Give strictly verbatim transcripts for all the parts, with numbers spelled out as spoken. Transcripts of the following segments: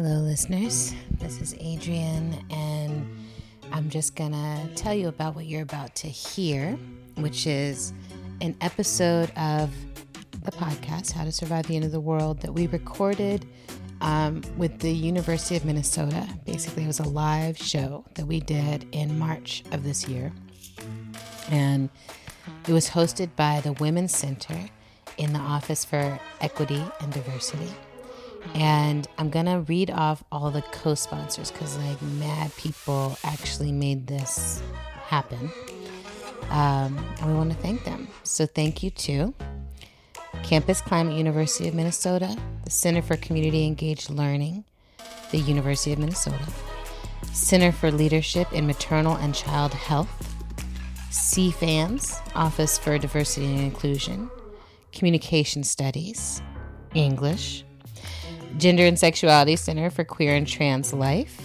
Hello, listeners. This is Adrienne, and I'm just going to tell you about what you're about to hear, which is an episode of the podcast, How to Survive the End of the World, that we recorded um, with the University of Minnesota. Basically, it was a live show that we did in March of this year, and it was hosted by the Women's Center in the Office for Equity and Diversity. And I'm going to read off all the co-sponsors because like mad people actually made this happen. Um, and we want to thank them. So thank you to Campus Climate University of Minnesota, the Center for Community Engaged Learning, the University of Minnesota, Center for Leadership in Maternal and Child Health, C FAMS, Office for Diversity and Inclusion, Communication Studies, English, Gender and Sexuality Center for Queer and Trans Life,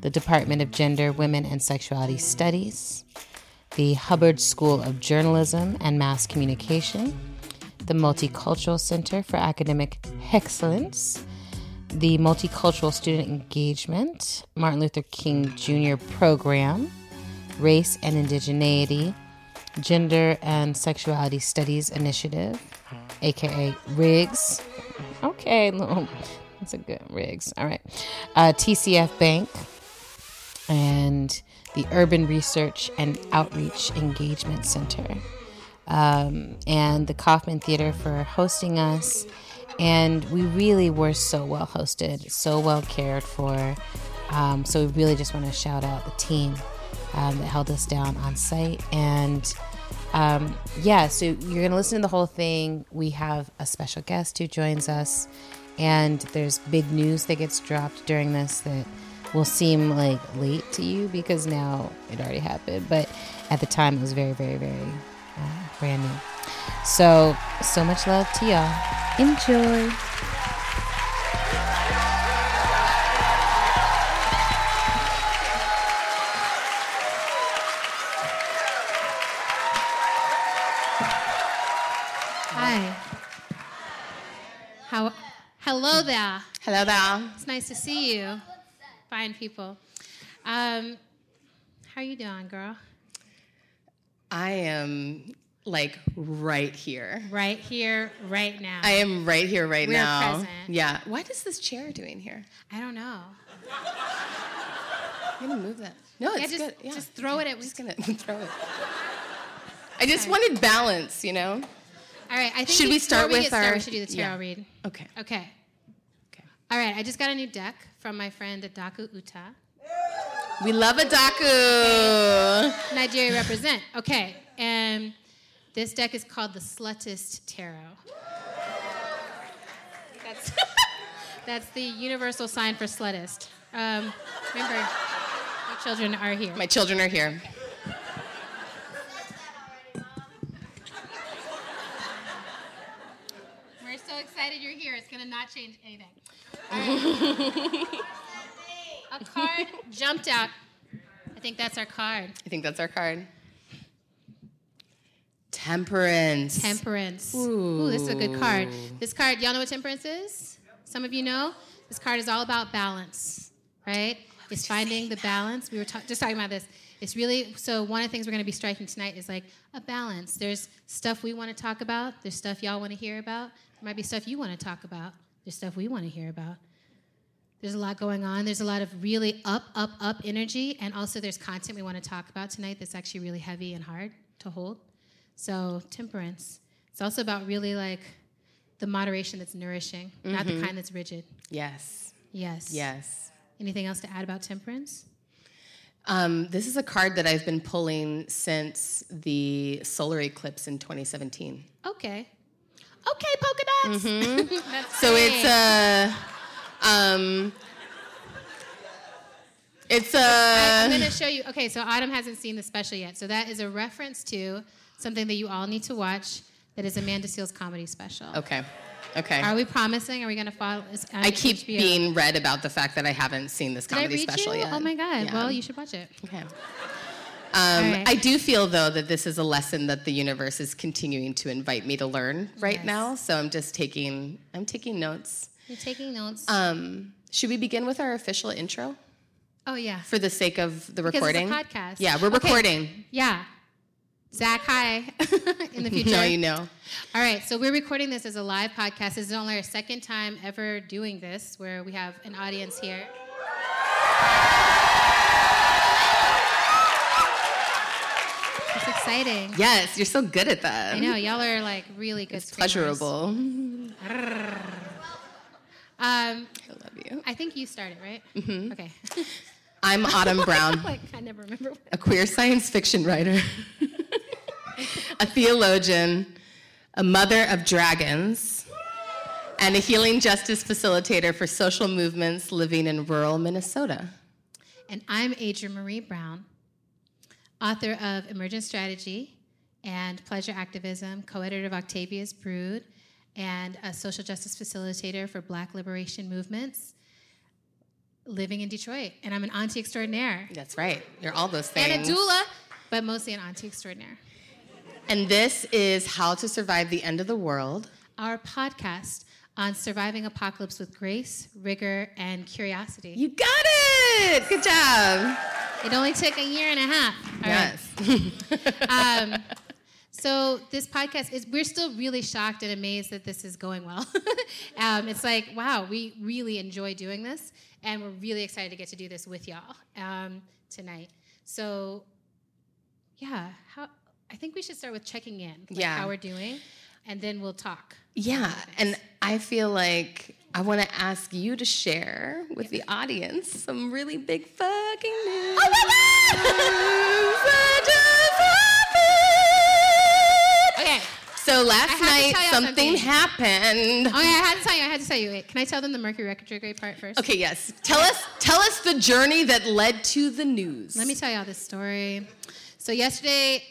the Department of Gender, Women, and Sexuality Studies, the Hubbard School of Journalism and Mass Communication, the Multicultural Center for Academic Excellence, the Multicultural Student Engagement, Martin Luther King Junior Program, Race and Indigeneity, Gender and Sexuality Studies Initiative, aka RIGS. Okay, little, that's a good Riggs. All right. Uh, T C F Bank and the Urban Research and Outreach Engagement Center, um, and the Kaufman Theater for hosting us. And we really were so well hosted, so well cared for. Um, so we really just want to shout out the team um, that held us down on site. And Um, yeah, so you're going to listen to the whole thing. We have a special guest who joins us, and there's big news that gets dropped during this that will seem like late to you because now it already happened. But at the time, it was very, very, very uh, brand new. So, so much love to y'all. Enjoy. Hello there. Hello there. It's nice to see you, fine people. Um, how are you doing, girl? I am like right here. Right here, right now. I am right here, right We're now. We're present. Yeah. What is this chair doing here? I don't know. I'm gonna move that. No, yeah, it's just, good. Yeah. Just throw it at me. Just gonna throw it. I just Sorry. wanted balance, you know. All right, I think should we start with we get our... Started, we should do the tarot yeah. read. Okay. Okay. Okay. All right, I just got a new deck from my friend Adaku Uta. We love Adaku. Okay. Nigeria represent. Okay, and this deck is called the Sluttist Tarot. That's, that's the universal sign for sluttist. Um, remember, my children are here. My children are here. Excited you're here. It's going to not change anything. Right. A card jumped out. I think that's our card. I think that's our card. Temperance. Temperance. Ooh, Ooh this is a good card. This card, y'all know what temperance is? Some of you know. This card is all about balance, right? It's finding the balance. We were ta- just talking about this. It's really, so one of the things we're going to be striking tonight is like a balance. There's stuff we want to talk about. There's stuff y'all want to hear about. There might be stuff you want to talk about. There's stuff we want to hear about. There's a lot going on. There's a lot of really up, up, up energy. And also there's content we want to talk about tonight that's actually really heavy and hard to hold. So temperance. It's also about really like the moderation that's nourishing, mm-hmm. not the kind that's rigid. Yes. Yes. Yes. Anything else to add about temperance? Um, this is a card that I've been pulling since the solar eclipse in twenty seventeen. Okay. Okay, polka dots. Mm-hmm. So great. it's a, um, it's a. Right, I'm going to show you. Okay, so Autumn hasn't seen the special yet. So that is a reference to something that you all need to watch. That is Amanda Seale's comedy special. Okay. Okay. Are we promising? Are we going to follow? I keep H B O? Being read about the fact that I haven't seen this Did comedy I read special you? Yet. Oh my God. Yeah. Well, you should watch it. Okay. Um, right. I do feel, though, that this is a lesson that the universe is continuing to invite me to learn right yes. now. So I'm just taking, I'm taking notes. You're taking notes. Um, should we begin with our official intro? Oh, yeah. For the sake of the recording. Because it's a podcast. Yeah, we're okay. recording. Yeah. Zach, hi. In the future. Now you know. All right, so we're recording this as a live podcast. This is only our second time ever doing this, where we have an audience here. It's exciting. Yes, you're so good at that. I know, y'all are like really good. It's screamers. Pleasurable. um, I love you. I think you started, right? Mm-hmm. Okay. I'm Autumn Brown. Like, I never remember. What a queer science fiction writer, a theologian, a mother of dragons, and a healing justice facilitator for social movements living in rural Minnesota. And I'm Adrienne Marie Brown, author of Emergent Strategy and Pleasure Activism, co-editor of Octavius Brood, and a social justice facilitator for Black liberation movements, living in Detroit. And I'm an auntie extraordinaire. That's right. You're all those things. And a doula, but mostly an auntie extraordinaire. And this is How to Survive the End of the World, our podcast on surviving apocalypse with grace, rigor, and curiosity. You got it! Good job. It only took a year and a half. All yes. Right. um, so this podcast is, we're still really shocked and amazed that this is going well. um, it's like, wow, we really enjoy doing this, and we're really excited to get to do this with y'all um, tonight. So, yeah, how, I think we should start with checking in, like yeah. how we're doing, and then we'll talk. Yeah, and I feel like I want to ask you to share with yeah. the audience some really big fucking news. Oh my God! Okay. So last night something, something happened. Okay, I had to tell you. I had to tell you. Wait, can I tell them the Mercury retrograde part first? Okay, yes. Tell us. Tell us the journey that led to the news. Let me tell y'all this story. So yesterday,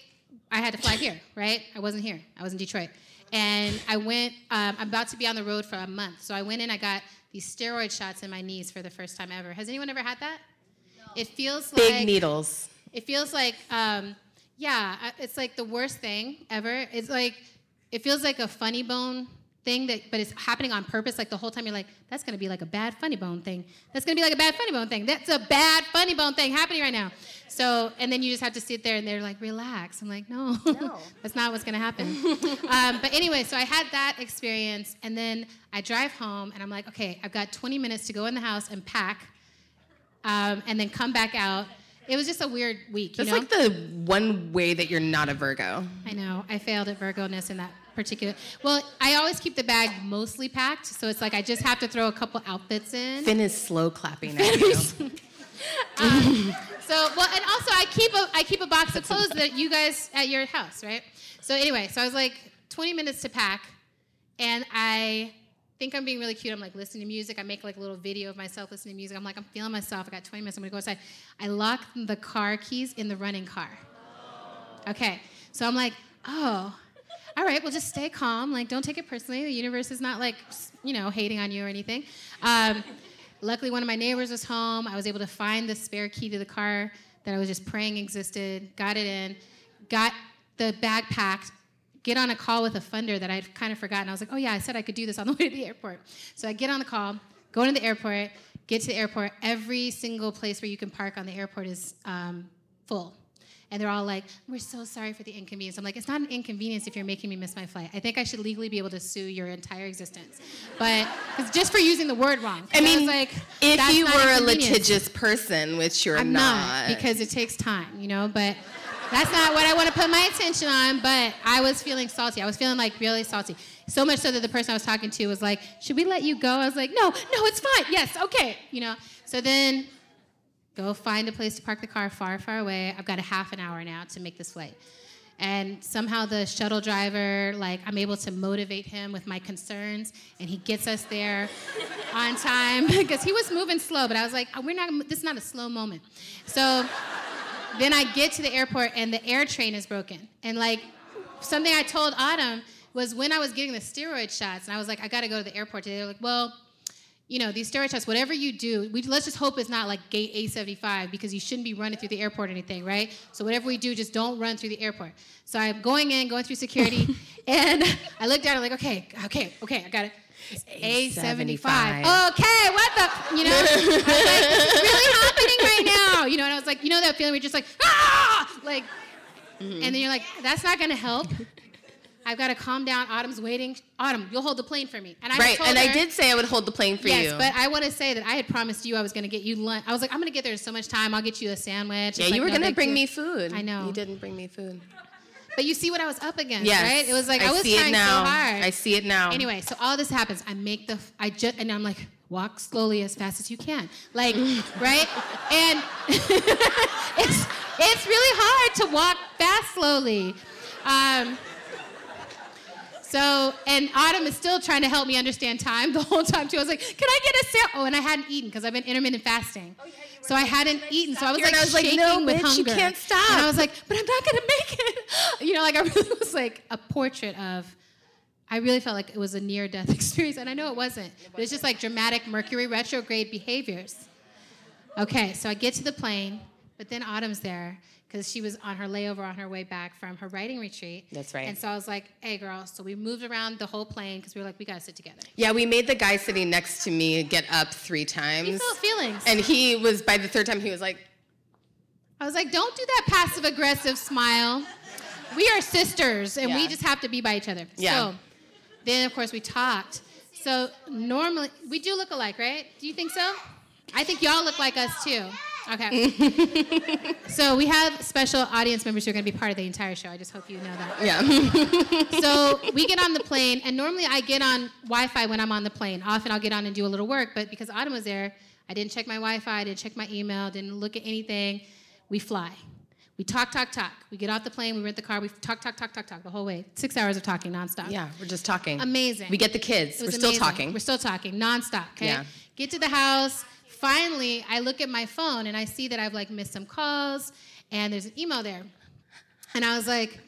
I had to fly here. Right? I wasn't here. I was in Detroit. And I went, um, I'm about to be on the road for a month. So I went in, I got these steroid shots in my knees for the first time ever. Has anyone ever had that? No. It feels like... Big needles. It feels like, um, yeah, it's like the worst thing ever. It's like, it feels like a funny bone thing, that, but it's happening on purpose. Like the whole time you're like, that's going to be like a bad funny bone thing. That's going to be like a bad funny bone thing. That's a bad funny bone thing happening right now. So, and then you just have to sit there and they're like, relax. I'm like, no, no. That's not what's going to happen. um, but anyway, so I had that experience, and then I drive home and I'm like, okay, I've got twenty minutes to go in the house and pack um, and then come back out. It was just a weird week. It's like the one way that you're not a Virgo. I know. I failed at Virgo-ness in that particular. Well, I always keep the bag mostly packed, so it's like I just have to throw a couple outfits in. Finn is slow clapping at you. um, so, well, and also I keep a I keep a box of clothes that you guys at your house, right? So anyway, so I was like twenty minutes to pack, and I think I'm being really cute. I'm like listening to music. I make like a little video of myself listening to music. I'm like, I'm feeling myself. I got twenty minutes. I'm gonna go outside. I lock the car keys in the running car. Okay, so I'm like, oh, all right. Well, just stay calm. Like, don't take it personally. The universe is not like, you know, hating on you or anything. Um, luckily, one of my neighbors was home. I was able to find the spare key to the car that I was just praying existed. Got it in. Got the bag packed. Get on a call with a funder that I'd kind of forgotten. I was like, oh, yeah, I said I could do this on the way to the airport. So I get on the call, go to the airport, get to the airport. Every single place where you can park on the airport is um, full. And they're all like, we're so sorry for the inconvenience. I'm like, it's not an inconvenience if you're making me miss my flight. I think I should legally be able to sue your entire existence. But it's just for using the word wrong. I mean, I was like, if you were a litigious person, which you're I'm not. not. Because it takes time, you know, but... That's not what I want to put my attention on, but I was feeling salty. I was feeling, like, really salty. So much so that the person I was talking to was like, should we let you go? I was like, no, no, it's fine. Yes, okay, you know. So then go find a place to park the car far, far away. I've got a half an hour now to make this flight. And somehow the shuttle driver, like, I'm able to motivate him with my concerns, and he gets us there on time. Because he was moving slow, but I was like, oh, we're not. This is not a slow moment. So... Then I get to the airport, and the air train is broken. And, like, something I told Autumn was when I was getting the steroid shots, and I was like, I got to go to the airport today. They're like, well, you know, these steroid shots, whatever you do, we, let's just hope it's not, like, gate A seventy-five, because you shouldn't be running through the airport or anything, right? So whatever we do, just don't run through the airport. So I'm going in, going through security, and I look down, I'm like, okay, okay, okay, I got it. It's eight seventy-five. Okay, what the, you know? I was like, this is really happening right now. You know, and I was like, you know that feeling where you're just like, ah! Like, mm-hmm. And then you're like, that's not going to help. I've got to calm down. Autumn's waiting. Autumn, you'll hold the plane for me. And I right, told and her, I did say I would hold the plane for yes, you. Yes, but I want to say that I had promised you I was going to get you lunch. I was like, I'm going to get there in so much time. I'll get you a sandwich. Yeah, it's you like, were no, going to bring you. me food. I know. You didn't bring me food. But you see what I was up against, yes, right? It was like I, I was see trying it now. so hard. I see it now. Anyway, so all this happens. I make the, I just, and I'm like, walk slowly as fast as you can. Like, right? And it's it's really hard to walk fast slowly. Um, so, and Autumn is still trying to help me understand time the whole time, too. I was like, can I get a sandwich? Oh, and I hadn't eaten because I've been intermittent fasting. Oh, yeah, so I hadn't eaten. So I was like, I was shaking like, no, with bitch, hunger. You can't stop. And I was like, but I'm not going to make it. You know, like I really was like a portrait of, I really felt like it was a near-death experience. And I know it wasn't. But it's just like dramatic Mercury retrograde behaviors. Okay, so I get to the plane, but then Autumn's there. Because she was on her layover on her way back from her writing retreat. That's right. And so I was like, hey, girl. So we moved around the whole plane because we were like, we got to sit together. Yeah, we made the guy sitting next to me get up three times. He felt feelings. And he was, by the third time, he was like. I was like, don't do that passive-aggressive smile. We are sisters, and yeah. we just have to be by each other. Yeah. So then, of course, we talked. So normally, we do look alike, right? Do you think so? I think y'all look like us, too. Okay. So we have special audience members who are going to be part of the entire show. I just hope you know that. Yeah. So we get on the plane, and normally I get on Wi-Fi when I'm on the plane. Often I'll get on and do a little work, but because Autumn was there, I didn't check my Wi-Fi, I didn't check my email, didn't look at anything. We fly. We talk, talk, talk. We get off the plane, we rent the car, we talk, talk, talk, talk, talk the whole way. Six hours of talking nonstop. Yeah, we're just talking. Amazing. We get the kids. We're amazing. still talking. We're still talking nonstop, okay? Yeah. Get to the house. Finally, I look at my phone, and I see that I've, like, missed some calls, and there's an email there. And I was like,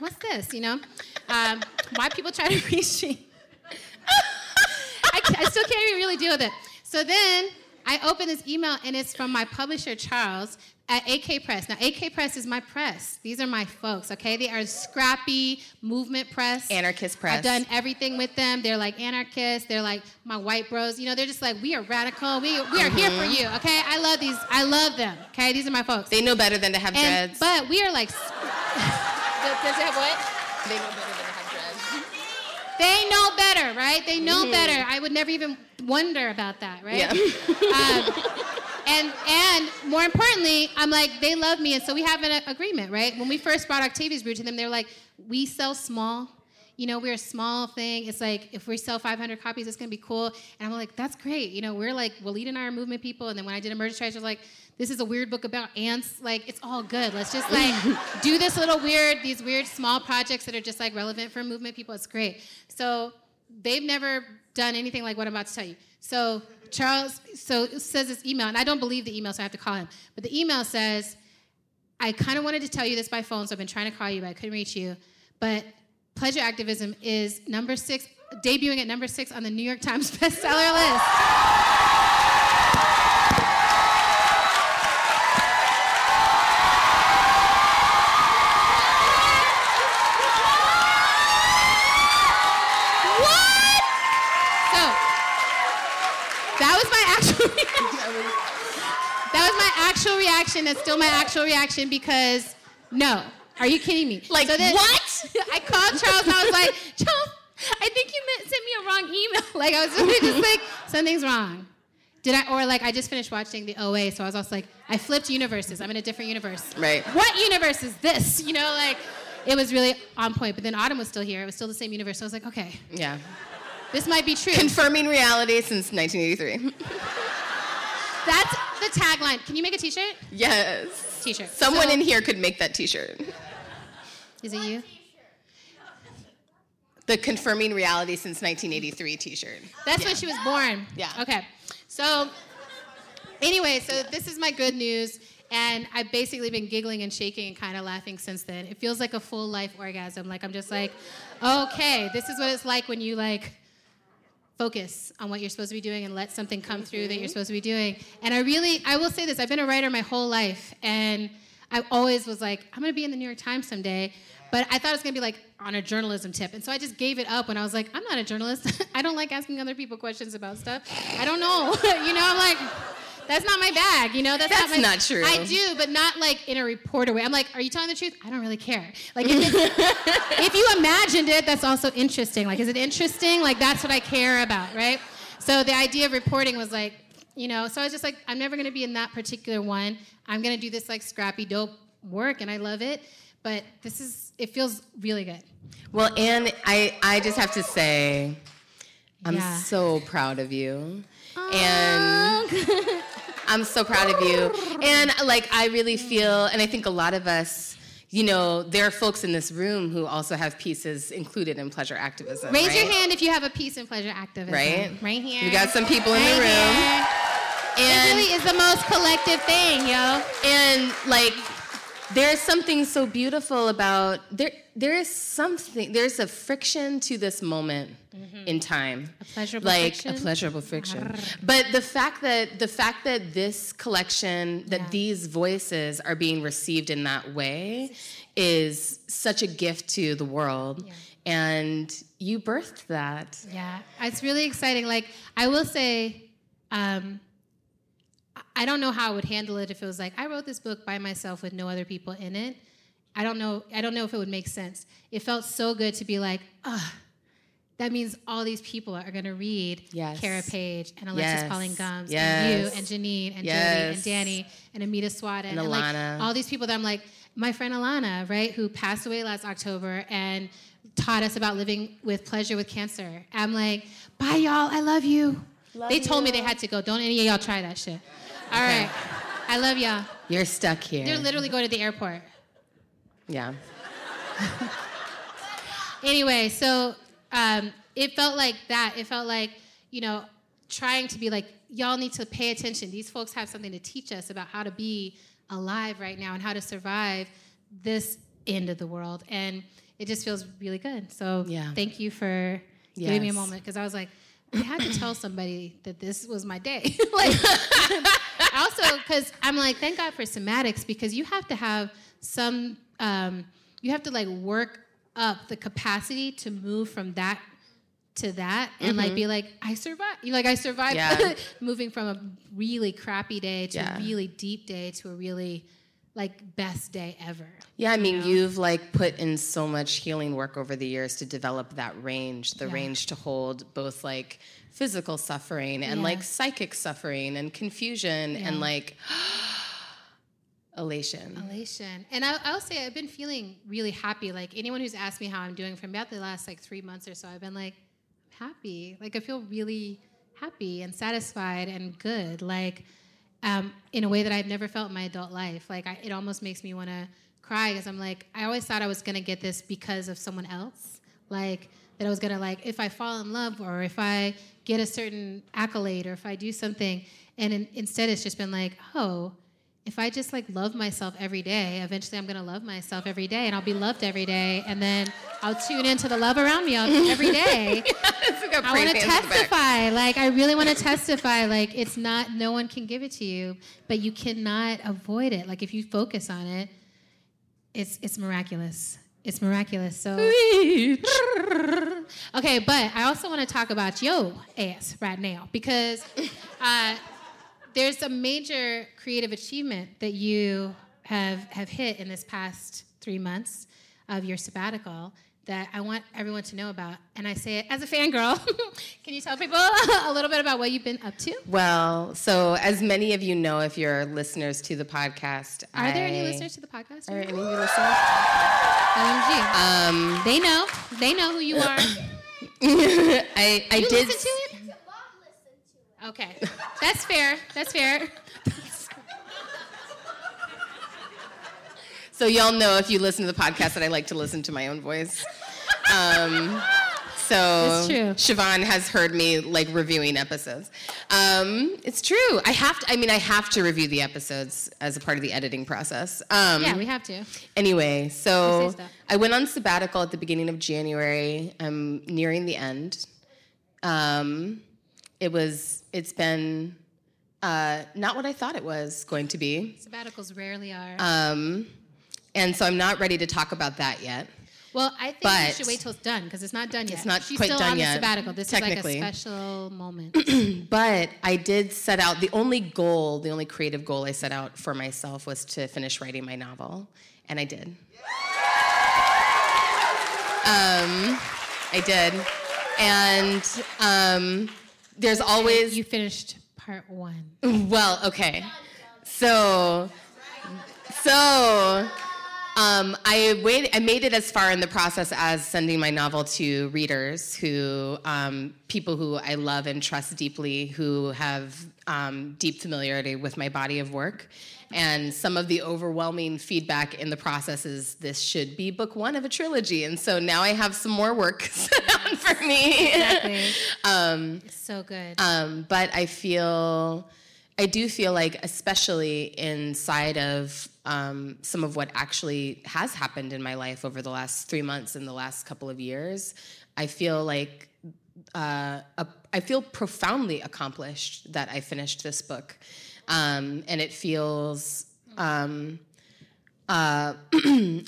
what's this, you know? Um, why people try to reach me? I, I still can't even really deal with it. So then I open this email, and it's from my publisher, Charles, at A K Press. Now, A K Press is my press. These are my folks, okay? They are scrappy movement press. Anarchist press. I've done everything with them. They're like anarchists. They're like my white bros. You know, they're just like, we are radical. We, we are mm-hmm. here for you, okay? I love these. I love them, okay? These are my folks. They know better than to have and, dreads. But we are like... Does it have what? They know better than to have dreads. They know better, right? They know mm-hmm. better. I would never even wonder about that, right? Yeah. Um, And and more importantly, I'm like, they love me, and so we have an agreement, right? When we first brought Octavius Brood to them, they were like, we sell small. You know, we're a small thing. It's like, if we sell five hundred copies, it's going to be cool. And I'm like, that's great. You know, we're like, Walida and I are movement people, and then when I did Emergent Strategy, I was like, this is a weird book about ants. Like, it's all good. Let's just, like, do this little weird, these weird small projects that are just, like, relevant for movement people. It's great. So they've never done anything like what I'm about to tell you. So... Charles, so it says this email, and I don't believe the email, so I have to call him. But the email says, I kind of wanted to tell you this by phone, so I've been trying to call you, but I couldn't reach you. But Pleasure Activism is number six, debuting at number six on the New York Times bestseller list. Reaction that's still my actual reaction because no, are you kidding me? Like so then, what? I called Charles and I was like, Charles, I think you meant, sent me a wrong email. Like I was really just like, something's wrong. Did I? Or like I just finished watching the O A, so I was also like, I flipped universes. I'm in a different universe. Right. What universe is this? You know, like it was really on point. But then Autumn was still here. It was still the same universe. So I was like, okay. Yeah. This might be true. Confirming reality since nineteen eighty-three. That's the tagline. Can you make a t-shirt? Yes. T-shirt. Someone so, in here could make that t-shirt. Is it you? T-shirt. The confirming reality since nineteen eighty-three t-shirt. That's yeah. when she was born. Yeah. Okay. So anyway, so yeah. this is my good news. And I've basically been giggling and shaking and kind of laughing since then. It feels like a full life orgasm. Like I'm just like, okay, this is what it's like when you like... focus on what you're supposed to be doing and let something come through that you're supposed to be doing. And I really, I will say this, I've been a writer my whole life, and I always was like, I'm going to be in the New York Times someday. But I thought it was going to be like on a journalism tip. And so I just gave it up when I was like, I'm not a journalist. I don't like asking other people questions about stuff. I don't know. You know, I'm like, that's not my bag. You know, that's, that's not my. That's not true. I do, but not like in a reporter way. I'm like, are you telling the truth? I don't really care. Like, if, it, if you imagined it, that's also interesting. Like, is it interesting? Like, that's what I care about, right? So the idea of reporting was like, you know, so I was just like, I'm never going to be in that particular one. I'm going to do this like scrappy, dope work, and I love it. But this is, it feels really good. Well, and I, I just have to say, I'm yeah. so proud of you. Aww. And I'm so proud of you. And like, I really feel, and I think a lot of us, you know, there are folks in this room who also have pieces included in Pleasure Activism. Raise right? your hand if you have a piece in Pleasure Activism. Right? Right here. We got some people in right the room. Here. And it really is the most collective thing, yo. And like, there's something so beautiful about, there. there is something, there's a friction to this moment mm-hmm. in time. A pleasurable like, friction? Like, a pleasurable friction. Arr. But the fact that the fact that this collection, that yeah. these voices are being received in that way is such a gift to the world. Yeah. And you birthed that. Yeah, it's really exciting. Like, I will say, um, I don't know how I would handle it if it was like, I wrote this book by myself with no other people in it. I don't know I don't know if it would make sense. It felt so good to be like, oh, that means all these people are going to read yes. Kara Page and Alexis yes. Pauline Gumbs yes. and you and Janine and yes. Joey and Danny and Amita Swadden and, and Alana. Like, all these people that I'm like, my friend Alana, right, who passed away last October and taught us about living with pleasure with cancer. I'm like, bye, y'all. I love you. Love they told you. me they had to go. Don't any of y'all try that shit. All okay. right. I love y'all. You're stuck here. They're literally going to the airport. Yeah. Anyway, so um, it felt like that. It felt like, you know, trying to be like, y'all need to pay attention. These folks have something to teach us about how to be alive right now and how to survive this end of the world. And it just feels really good. So yeah. thank you for yes. giving me a moment, because I was like, I had to tell somebody that this was my day. Like, also, because I'm like, thank God for somatics, because you have to have some, um, you have to like work up the capacity to move from that to that and mm-hmm. like be like, I survived. You're like, I survived yeah. moving from a really crappy day to yeah. a really deep day to a really like best day ever. Yeah, I mean, you know? You've like put in so much healing work over the years to develop that range, the yeah. range to hold both like physical suffering and yeah. like psychic suffering and confusion yeah. and like elation. Elation. And I, I'll say I've been feeling really happy. Like anyone who's asked me how I'm doing for about the last like three months or so, I've been like, I'm happy. Like I feel really happy and satisfied and good. Like Um, in a way that I've never felt in my adult life. Like, I, it almost makes me want to cry, because I'm like, I always thought I was going to get this because of someone else. Like, that I was going to, like, if I fall in love or if I get a certain accolade or if I do something. And in, instead it's just been like, oh, if I just, like, love myself every day, eventually I'm going to love myself every day and I'll be loved every day. And then I'll tune into the love around me every day. Yeah, I want to testify. Like, I really want to testify. Like, it's not, no one can give it to you, but you cannot avoid it. Like, if you focus on it, it's it's miraculous. It's miraculous. So, okay, but I also want to talk about yo ass right now, because uh, there's a major creative achievement that you have have hit in this past three months of your sabbatical that I want everyone to know about. And I say it as a fangirl. Can you tell people a little bit about what you've been up to? Well, so as many of you know, if you're listeners to the podcast, Are I, there any listeners to the podcast? Are there any listeners? O M G. Um, they know. They know who you are. I, I you did... listen to it? Your mom listened to it. Okay. That's fair. That's fair. So y'all know, if you listen to the podcast, that I like to listen to my own voice. Um, so Siobhan has heard me like reviewing episodes. Um, it's true. I have to. I mean, I have to review the episodes as a part of the editing process. Um, yeah, we have to. Anyway, so I went on sabbatical at the beginning of January. I'm nearing the end. Um, it was. It's been Uh, not what I thought it was going to be. Sabbaticals rarely are. Um, and so I'm not ready to talk about that yet. Well, I think but we should wait till it's done, because it's not done yet. It's not She's quite still done on yet. The sabbatical. This is like a special moment. But I did set out, the only goal, the only creative goal I set out for myself was to finish writing my novel, and I did. Um, I did. And um, there's always... You finished part one. Well, okay. So... So... Um, I waited, I made it as far in the process as sending my novel to readers who, um, people who I love and trust deeply, who have um, deep familiarity with my body of work. And some of the overwhelming feedback in the process is this should be book one of a trilogy. And so now I have some more work set out for me. Exactly. um, it's so good. Um, but I feel... I do feel like, especially inside of um, some of what actually has happened in my life over the last three months and the last couple of years, I feel like uh, a, I feel profoundly accomplished that I finished this book, um, and it feels um, uh,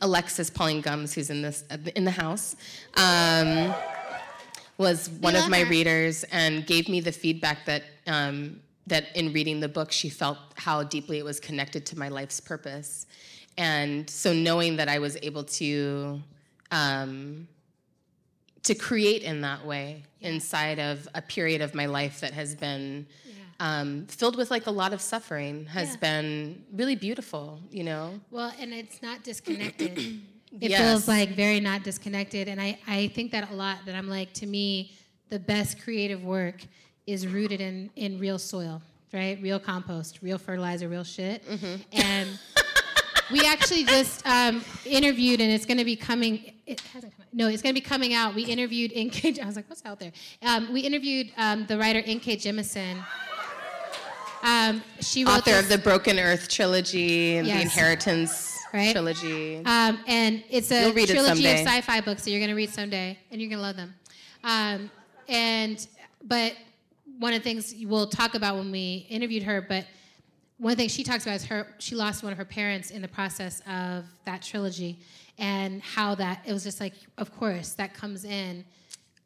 Alexis Pauline Gumbs, who's in this in the house. Um, was one of my her. readers and gave me the feedback that. Um, that in reading the book, she felt how deeply it was connected to my life's purpose. And so knowing that I was able to um, to create in that way yeah. inside of a period of my life that has been yeah. um, filled with like a lot of suffering has yeah. been really beautiful, you know? Well, and it's not disconnected. It yes. feels like very not disconnected. And I, I think that a lot, that I'm like, to me, the best creative work is rooted in, in real soil, right? Real compost, real fertilizer, real shit. Mm-hmm. And we actually just um, interviewed, and it's going to be coming. It hasn't come out. No, it's going to be coming out. We interviewed N K. I was like, what's out there? Um, we interviewed um, the writer N K. Jemisin. Um, she wrote Author this, of the Broken Earth Trilogy and yes. the Inheritance right? Trilogy. Um, and it's a trilogy it of sci-fi books that you're going to read someday, and you're going to love them. Um, and but... One of the things we'll talk about when we interviewed her, but one thing she talks about is her she lost one of her parents in the process of that trilogy, and how that it was just like, of course, that comes in.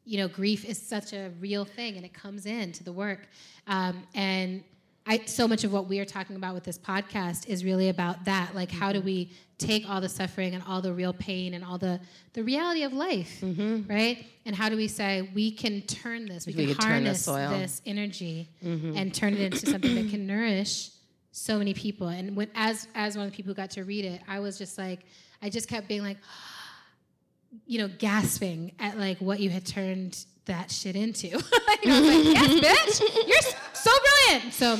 You know, grief is such a real thing, and it comes into the work. Um, and I, so much of what we are talking about with this podcast is really about that. Like, mm-hmm. how do we take all the suffering and all the real pain and all the, the reality of life, mm-hmm. right? And how do we say we can turn this, we, we can harness this, this energy mm-hmm. and turn it into something that can nourish so many people? And when, as as one of the people who got to read it, I was just like, I just kept being like, you know, gasping at like what you had turned that shit into. Like, I was like, yes, bitch, you're so brilliant. So.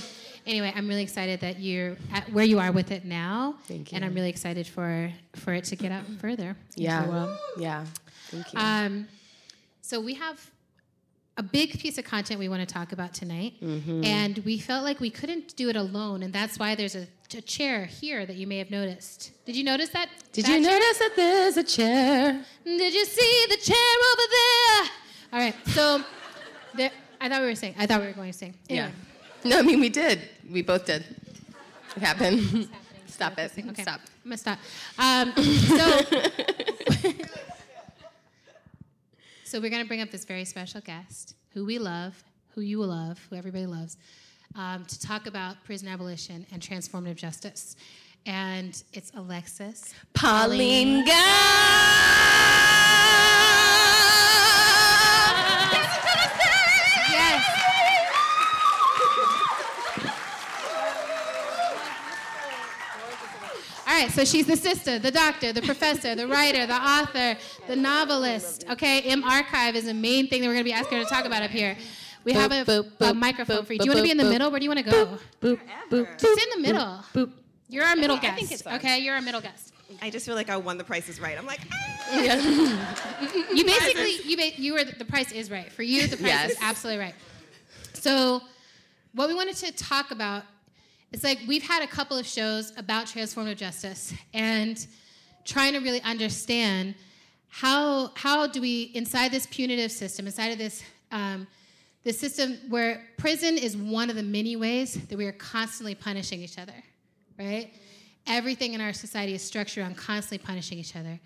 Anyway, I'm really excited that you're at where you are with it now. Thank you. And I'm really excited for, for it to get out further. Yeah. The world. Yeah. Thank you. Um, so we have a big piece of content we want to talk about tonight. Mm-hmm. And we felt like we couldn't do it alone. And that's why there's a, a chair here that you may have noticed. Did you notice that? Did that you chair? notice that there's a chair? Did you see the chair over there? All right. So there, I thought we were saying, I thought we were going to sing. Anyway. Yeah. No, I mean, we did. We both did. It happened. Stop it. Okay. Stop. I'm going to stop. Um, so, so we're going to bring up this very special guest, who we love, who you love, who everybody loves, um, to talk about prison abolition and transformative justice. And it's Alexis Pauline Gumbs! Yes. Right, so she's the sister, the doctor, the professor, the writer, the author, the novelist. Okay, M. Archive is the main thing that we're going to be asking her to talk about up here. We boop, have a, boop, boop, a microphone boop, for you. Do you want to be in the boop, middle? Where do you want to go? Boop, boop, boop, just in the middle. Boop. You're our middle I guest. I think it's fun. Okay, you're our middle guest. I just feel like I won The Price Is Right. I'm like, ah! You basically, you ba- you were the, the price is right. For you, the price yes. is absolutely right. So what we wanted to talk about, it's like we've had a couple of shows about transformative justice and trying to really understand how how do we, inside this punitive system, inside of this um, The system where prison is one of the many ways that we are constantly punishing each other, right? Everything in our society is structured on constantly punishing each other.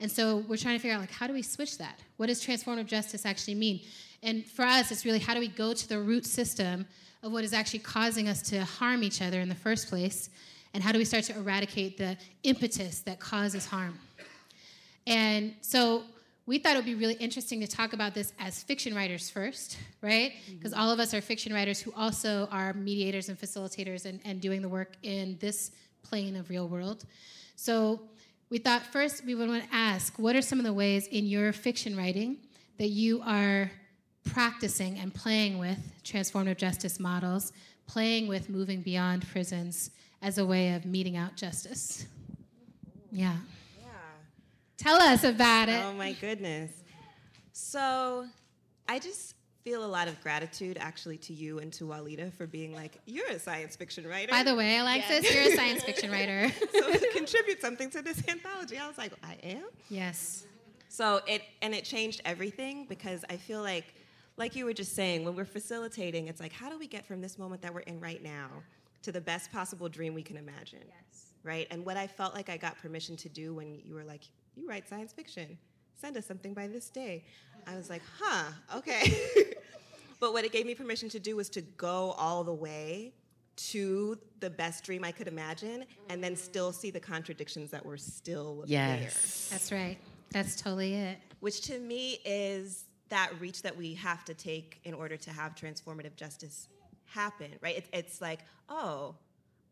And so we're trying to figure out, like, how do we switch that? What does transformative justice actually mean? And for us, it's really how do we go to the root system of what is actually causing us to harm each other in the first place, and how do we start to eradicate the impetus that causes harm? And so we thought it would be really interesting to talk about this as fiction writers first, right? Because mm-hmm. all of us are fiction writers who also are mediators and facilitators and, and doing the work in this plane of real world. So we thought first we would want to ask, what are some of the ways in your fiction writing that you are practicing and playing with transformative justice models, playing with moving beyond prisons as a way of meeting out justice? Yeah. Yeah. Tell us about it. Oh, my goodness. So I just feel a lot of gratitude, actually, to you and to Walida for being like, you're a science fiction writer. By the way, Alexis, yes. You're a science fiction writer. So contribute something to this anthology. I was like, I am? Yes. So it, and it changed everything, because I feel like, like you were just saying, when we're facilitating, it's like, how do we get from this moment that we're in right now to the best possible dream we can imagine? Yes. Right? And what I felt like I got permission to do when you were like, you write science fiction, send us something by this day. I was like, huh, okay. But what it gave me permission to do was to go all the way to the best dream I could imagine, and then still see the contradictions that were still yes. there. That's right. That's totally it. Which to me is that reach that we have to take in order to have transformative justice happen, right? It, it's like, oh,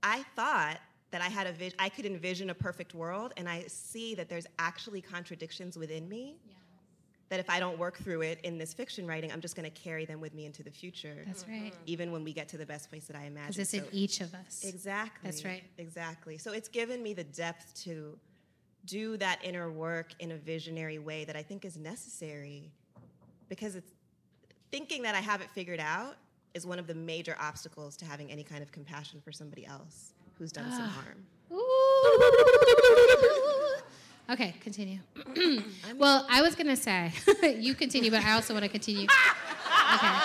I thought that I had a vision, I could envision a perfect world, and I see that there's actually contradictions within me. Yeah. That if I don't work through it in this fiction writing, I'm just going to carry them with me into the future. That's right. Even when we get to the best place that I imagine. Because it's so in each of us. Exactly. That's right. Exactly. So it's given me the depth to do that inner work in a visionary way that I think is necessary, because it's thinking that I have it figured out is one of the major obstacles to having any kind of compassion for somebody else who's done uh. some harm. Ooh. Okay, continue. Well, I was gonna say you continue, but I also want to continue. Okay,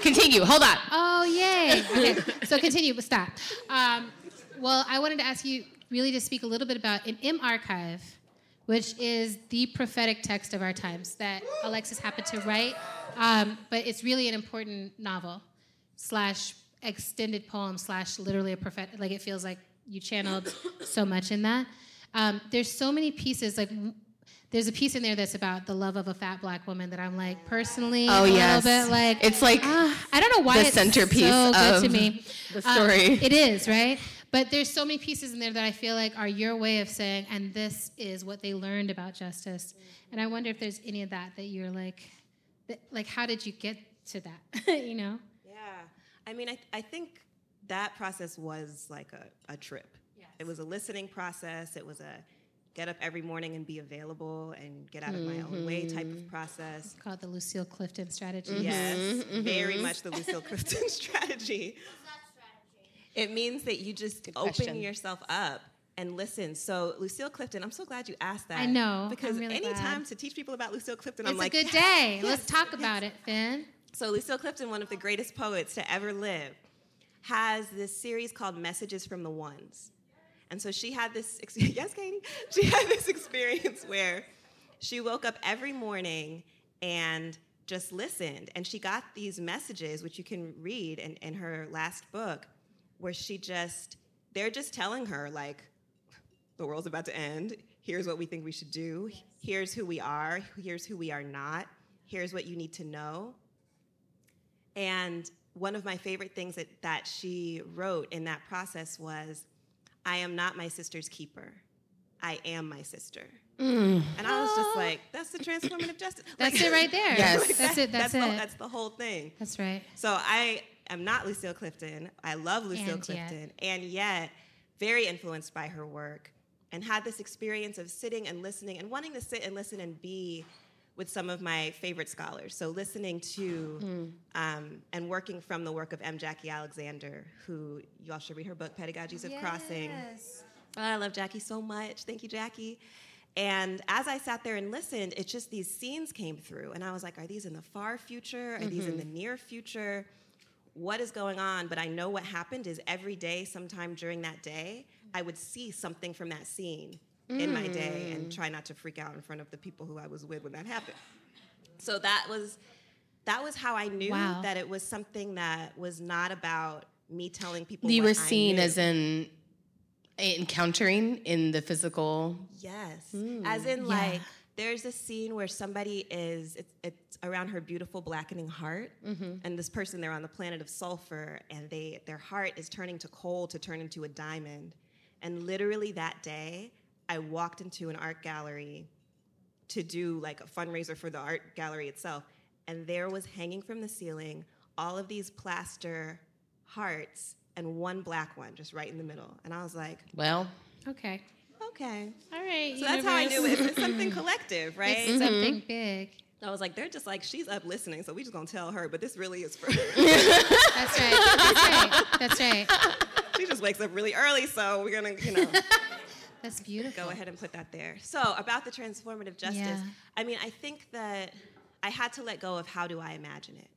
continue. Hold on. Oh yay! Okay, so continue, but stop. Um, well, I wanted to ask you really to speak a little bit about an M. Archive, which is the prophetic text of our times that Alexis happened to write, um, but it's really an important novel slash extended poem slash literally a prophet. Like it feels like you channeled so much in that. Um, there's so many pieces, like there's a piece in there that's about the love of a fat black woman that I'm like personally oh, a yes. little bit like it's like uh, I don't know why the it's centerpiece so good of to me. The story. Um, it is, right? But there's so many pieces in there that I feel like are your way of saying, and this is what they learned about justice. And I wonder if there's any of that that you're like, that, like how did you get to that? You know? Yeah, I mean, I th- I think that process was like a, a trip. It was a listening process. It was a get up every morning and be available and get out of mm-hmm. my own way type of process. It's called the Lucille Clifton strategy. Mm-hmm. Yes, mm-hmm. very much the Lucille Clifton strategy. What's that strategy? It means that you just Good open question. Yourself up and listen. So Lucille Clifton, I'm so glad you asked that. I know. Because I'm really any glad. Time to teach people about Lucille Clifton, it's I'm like, it's a good yes, day. Yes, Let's talk yes. about it, Finn. So Lucille Clifton, one of the greatest poets to ever live, has this series called Messages from the Ones. And so she had this, yes, Katie? She had this experience where she woke up every morning and just listened. And she got these messages, which you can read in, in her last book, where she just, they're just telling her, like, the world's about to end. Here's what we think we should do. Here's who we are. Here's who we are not. Here's what you need to know. And one of my favorite things that, that she wrote in that process was, I am not my sister's keeper. I am my sister. Mm. And I was just like, that's the transformative justice. That's like, it right there. Yes, like that's that, it, that's, that's it. The, that's the whole thing. That's right. So I am not Lucille Clifton. I love Lucille and Clifton. Yet. And yet, very influenced by her work, and had this experience of sitting and listening and wanting to sit and listen and be with some of my favorite scholars. So listening to mm. um, and working from the work of M. Jackie Alexander, who y'all should read her book, Pedagogies of yes. Crossing. Oh, I love Jackie so much. Thank you, Jackie. And as I sat there and listened, it's just these scenes came through. And I was like, are these in the far future? Are mm-hmm. these in the near future? What is going on? But I know what happened is every day, sometime during that day, I would see something from that scene mm. in my day and try not to freak out in front of the people who I was with when that happened. So that was that was how I knew wow. that it was something that was not about me telling people you what were seen I knew. As in encountering in the physical. Yes. Mm. As in yeah. like there's a scene where somebody is, it's, it's around her beautiful blackening heart, mm-hmm. and this person, they're on the planet of sulfur, and they their heart is turning to coal to turn into a diamond. And literally that day, I walked into an art gallery to do like a fundraiser for the art gallery itself, and there was hanging from the ceiling all of these plaster hearts and one black one just right in the middle. And I was like, well, okay. Okay. All right. So universe. That's how I knew it. It's something collective, right? It's something mm-hmm. big. I was like, they're just like, she's up listening, so we just going to tell her, but this really is for her. That's right. That's right. That's right. She just wakes up really early, so we're going to, you know. That's beautiful. Go ahead and put that there. So about the transformative justice, yeah. I mean, I think that I had to let go of how do I imagine it,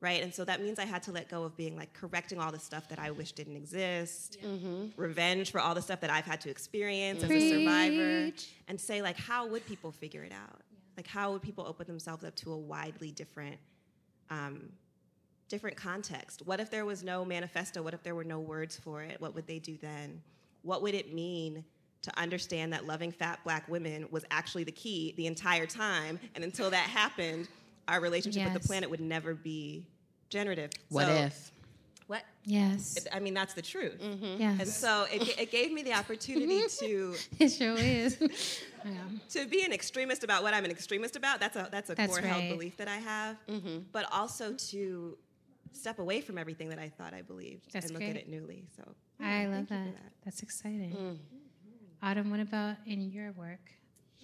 right? And so that means I had to let go of being like correcting all the stuff that I wish didn't exist, yeah. mm-hmm. revenge for all the stuff that I've had to experience Preach. As a survivor, and say like, how would people figure it out? Yeah. Like, how would people open themselves up to a widely different um, different context? What if there was no manifesto? What if there were no words for it? What would they do then? What would it mean to understand that loving fat black women was actually the key the entire time, and until that happened, our relationship yes. with the planet would never be generative. What so, if? What? Yes. It, I mean, that's the truth. Mm-hmm. Yes. And so it, it gave me the opportunity to... It sure is. Yeah. To be an extremist about what I'm an extremist about. That's a that's a that's core right. held belief that I have. Mm-hmm. But also to step away from everything that I thought I believed that's and look great. At it newly. So yeah, I love that. that. That's exciting. Mm. Autumn, what about in your work?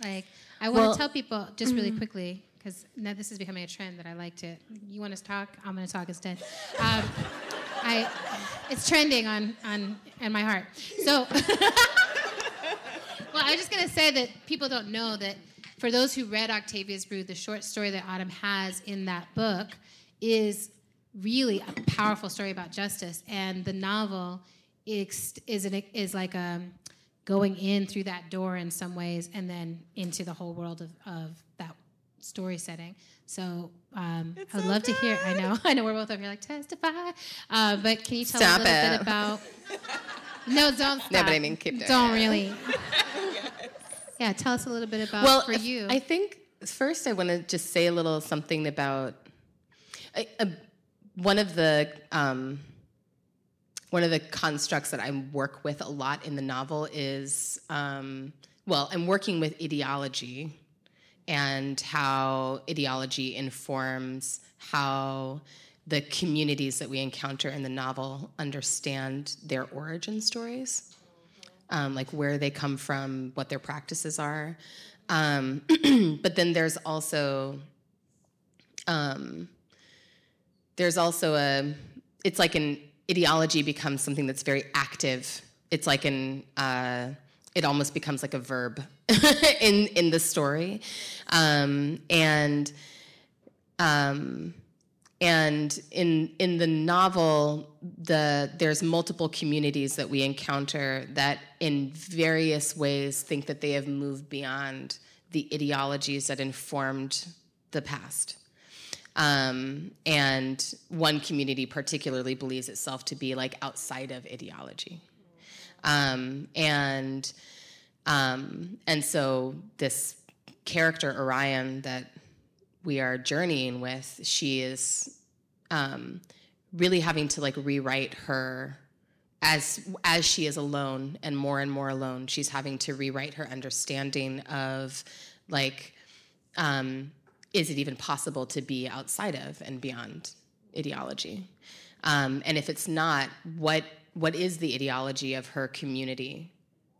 Like, I want well, to tell people just mm-hmm. really quickly, because now this is becoming a trend that I like to. You want to talk? I'm going to talk instead. Um, I, it's trending on on in my heart. So, well, I was just going to say that people don't know that for those who read Octavius Brood, the short story that Autumn has in that book is really a powerful story about justice, and the novel is is, an, is like a going in through that door in some ways and then into the whole world of, of that story setting. So um, I'd so love good. To hear, I know, I know we're both over here like, testify. Uh, but can you tell stop us a little it. Bit about, no, don't stop. No, but I mean, keep doing don't it. Really. Yes. Yeah, tell us a little bit about, well, for you. I think first I want to just say a little something about uh, uh, one of the, um, One of the constructs that I work with a lot in the novel is, um, well, I'm working with ideology and how ideology informs how the communities that we encounter in the novel understand their origin stories, um, like where they come from, what their practices are. Um, but then there's also, um, there's also a, it's like an, ideology becomes something that's very active. It's like an, uh, it almost becomes like a verb in in the story, um, and um, and in in the novel, the there's multiple communities that we encounter that, in various ways, think that they have moved beyond the ideologies that informed the past. Um, and one community particularly believes itself to be like outside of ideology. Um, and, um, and so this character, Orion, that we are journeying with, she is, um, really having to like rewrite her as, as she is alone and more and more alone, she's having to rewrite her understanding of like, um, is it even possible to be outside of and beyond ideology? Um, and if it's not, what what is the ideology of her community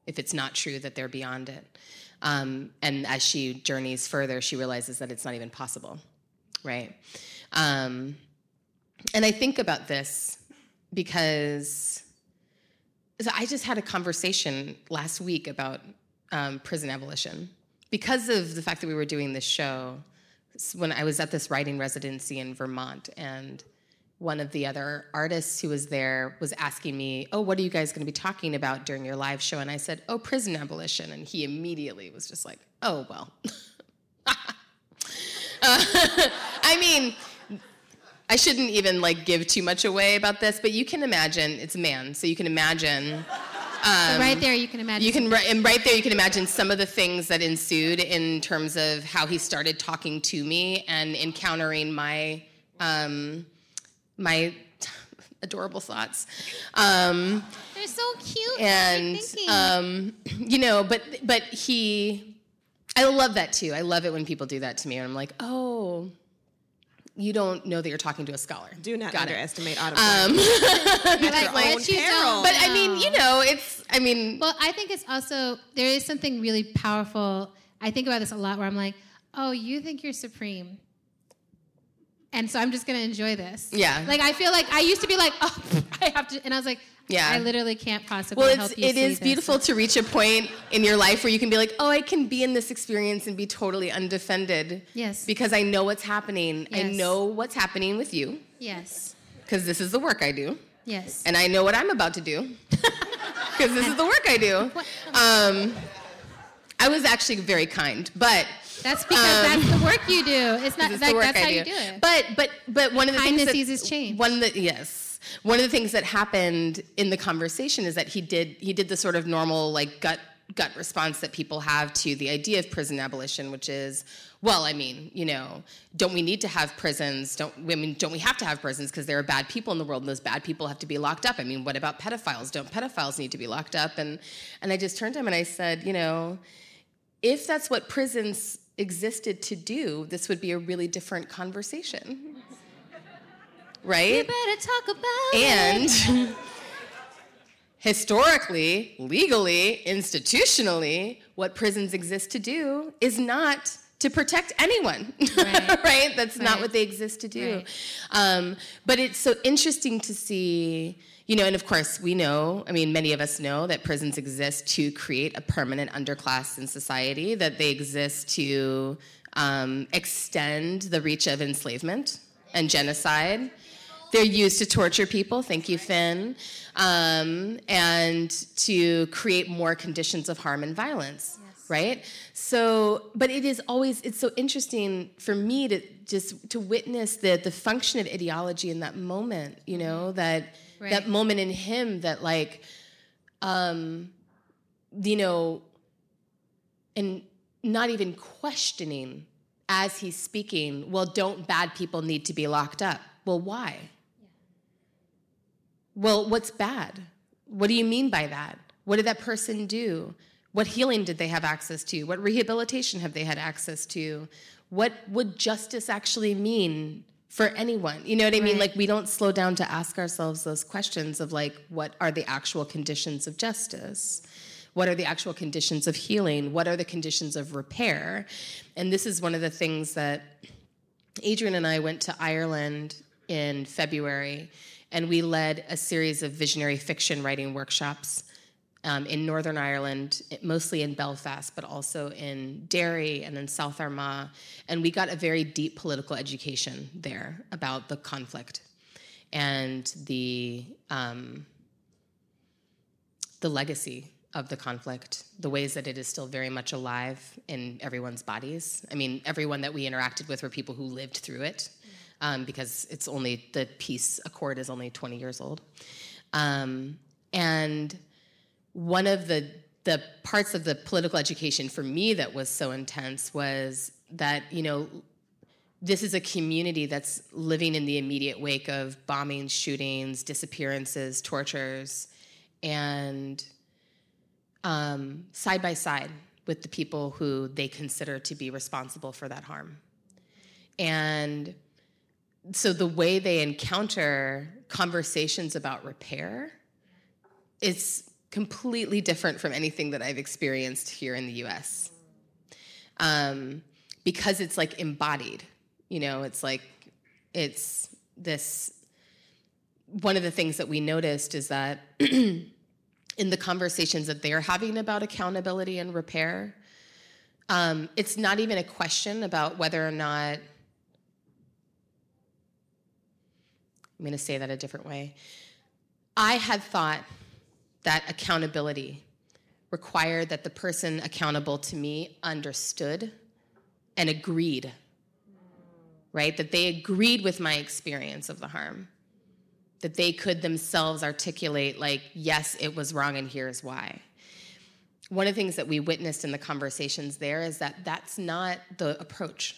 if it's not true that they're beyond it? Um, and as she journeys further, she realizes that it's not even possible, right? Um, and I think about this because so I just had a conversation last week about um, prison abolition because of the fact that we were doing this show, when I was at this writing residency in Vermont, and one of the other artists who was there was asking me, oh, what are you guys going to be talking about during your live show? And I said, oh, prison abolition. And he immediately was just like, oh, well. uh, I mean, I shouldn't even, like, give too much away about this, but you can imagine, it's a man, so you can imagine... Um, so right there, you can imagine. You can, and right there, you can imagine some of the things that ensued in terms of how he started talking to me and encountering my um, my adorable thoughts. Um, They're so cute. And um, you know, but but he, I love that too. I love it when people do that to me, and I'm like, oh. You don't know that you're talking to a scholar. Do not Got underestimate Autumn Brown. Um, like, you don't but I mean, you know, it's, I mean. Well, I think it's also, there is something really powerful. I think about this a lot where I'm like, oh, you think you're supreme. And so I'm just going to enjoy this. Yeah. Like, I feel like, I used to be like, oh, I have to, and I was like, yeah. I literally can't possibly well, it's, help you it see Well, it is beautiful this. To reach a point in your life where you can be like, oh, I can be in this experience and be totally undefended. Yes. Because I know what's happening. Yes. I know what's happening with you. Yes. Because this is the work I do. Yes. And I know what I'm about to do. Because this is the work I do. Um, I was actually very kind, but... That's because um, that's the work you do. It's not it's like, that's I how do. You do it. But but but one of the kindness things that, change. One that yes, one of the things that happened in the conversation is that he did he did the sort of normal like gut gut response that people have to the idea of prison abolition, which is, well, I mean, you know, don't we need to have prisons? Don't I mean, don't we have to have prisons because there are bad people in the world and those bad people have to be locked up? I mean, what about pedophiles? Don't pedophiles need to be locked up? And and I just turned to him and I said, you know, if that's what prisons existed to do, this would be a really different conversation. Right? You better talk about and it. And historically, legally, institutionally, what prisons exist to do is not to protect anyone. Right? Right? That's right. Not what they exist to do. Right. Um, but it's so interesting to see, you know, and of course we know, I mean, many of us know that prisons exist to create a permanent underclass in society, that they exist to um, extend the reach of enslavement and genocide. They're used to torture people, thank you, Finn, um, and to create more conditions of harm and violence, yes. Right? So, but it is always, it's so interesting for me to just, to witness the, the function of ideology in that moment, you know, that... Right. That moment in him that, like, um, you know, and not even questioning as he's speaking, well, don't bad people need to be locked up? Well, why? Yeah. Well, what's bad? What do you mean by that? What did that person do? What healing did they have access to? What rehabilitation have they had access to? What would justice actually mean for anyone, you know what I mean? Right. Like, we don't slow down to ask ourselves those questions of, like, what are the actual conditions of justice? What are the actual conditions of healing? What are the conditions of repair? And this is one of the things that Adrienne and I went to Ireland in February, and we led a series of visionary fiction writing workshops um, in Northern Ireland, mostly in Belfast, but also in Derry and in South Armagh. And we got a very deep political education there about the conflict and the um, the legacy of the conflict, the ways that it is still very much alive in everyone's bodies. I mean, everyone that we interacted with were people who lived through it, um, because it's only, the peace accord is only twenty years old. Um, and... One of the, the parts of the political education for me that was so intense was that, you know, this is a community that's living in the immediate wake of bombings, shootings, disappearances, tortures, and um, side by side with the people who they consider to be responsible for that harm. And so the way they encounter conversations about repair is... completely different from anything that I've experienced here in the U S Um, because it's, like, embodied. You know, it's, like, it's this... One of the things that we noticed is that in the conversations that they're having about accountability and repair, Um, it's not even a question about whether or not, I'm going to say that a different way. I had thought that accountability required that the person accountable to me understood and agreed, right? That they agreed with my experience of the harm, that they could themselves articulate, like, yes, it was wrong and here's why. One of the things that we witnessed in the conversations there is that that's not the approach.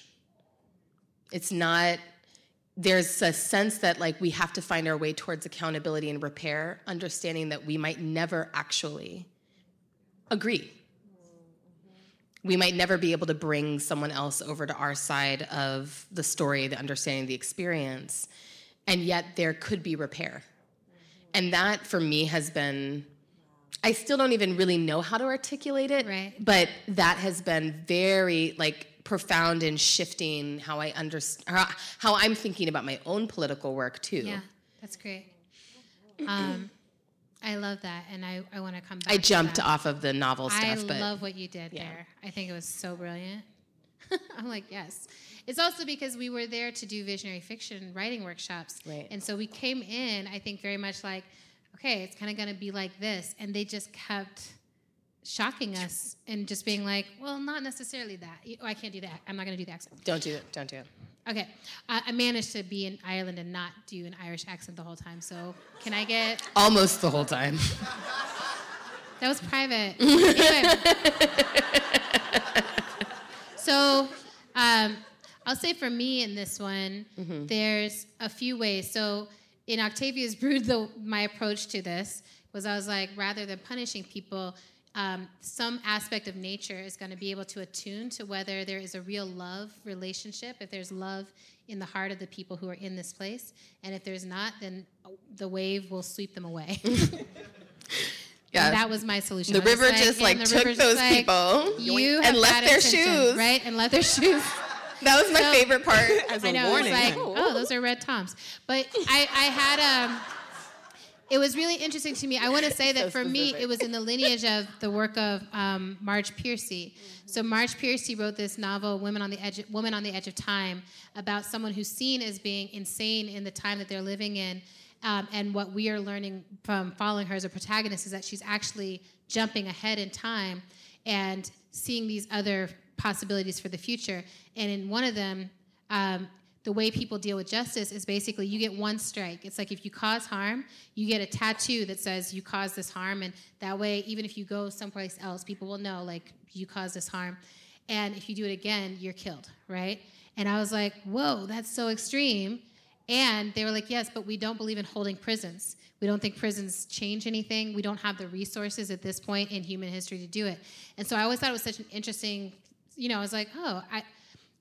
It's not, there's a sense that, like, we have to find our way towards accountability and repair, understanding that we might never actually agree. We might never be able to bring someone else over to our side of the story, the understanding, the experience, and yet there could be repair. And that, for me, has been, I still don't even really know how to articulate it, right. But that has been very, like, profound in shifting how I understand, how, how I'm thinking about my own political work, too. Yeah, that's great. Um, I love that, and I, I want to come back I jumped to that. Off of the novel stuff. I but love what you did yeah. there. I think it was so brilliant. I'm like, yes. It's also because we were there to do visionary fiction writing workshops, right. And so we came in, I think, very much like, okay, it's kind of going to be like this. And they just kept shocking us and just being like, well, not necessarily that. Oh, I can't do that. I'm not going to do the accent. Don't do it. Don't do it. Okay. Uh, I managed to be in Ireland and not do an Irish accent the whole time. So can I get... Almost the whole time. That was private. Anyway. So um, I'll say for me in this one, mm-hmm. there's a few ways. So... In Octavius Brood, the, my approach to this was I was like, rather than punishing people, um, some aspect of nature is going to be able to attune to whether there is a real love relationship, if there's love in the heart of the people who are in this place. And if there's not, then the wave will sweep them away. Yeah. And that was my solution. The river like, just, like, took those just, like, people you and left their shoes. Right, and left their shoes. That was my so, favorite part as a I know, warning. It was like, oh, those are red Toms. But I, I had, um, it was really interesting to me. I want to say that so for specific. me, it was in the lineage of the work of um, Marge Piercy. Mm-hmm. So Marge Piercy wrote this novel, Women on the Edge, Woman on the Edge of Time, about someone who's seen as being insane in the time that they're living in. Um, and what we are learning from following her as a protagonist is that she's actually jumping ahead in time and seeing these other possibilities for the future. And in one of them, um, the way people deal with justice is basically you get one strike. It's like if you cause harm, you get a tattoo that says you caused this harm. And that way, even if you go someplace else, people will know, like, you caused this harm. And if you do it again, you're killed, right? And I was like, whoa, that's so extreme. And they were like, yes, but we don't believe in holding prisons. We don't think prisons change anything. We don't have the resources at this point in human history to do it. And so I always thought it was such an interesting... You know, I was like, oh, I,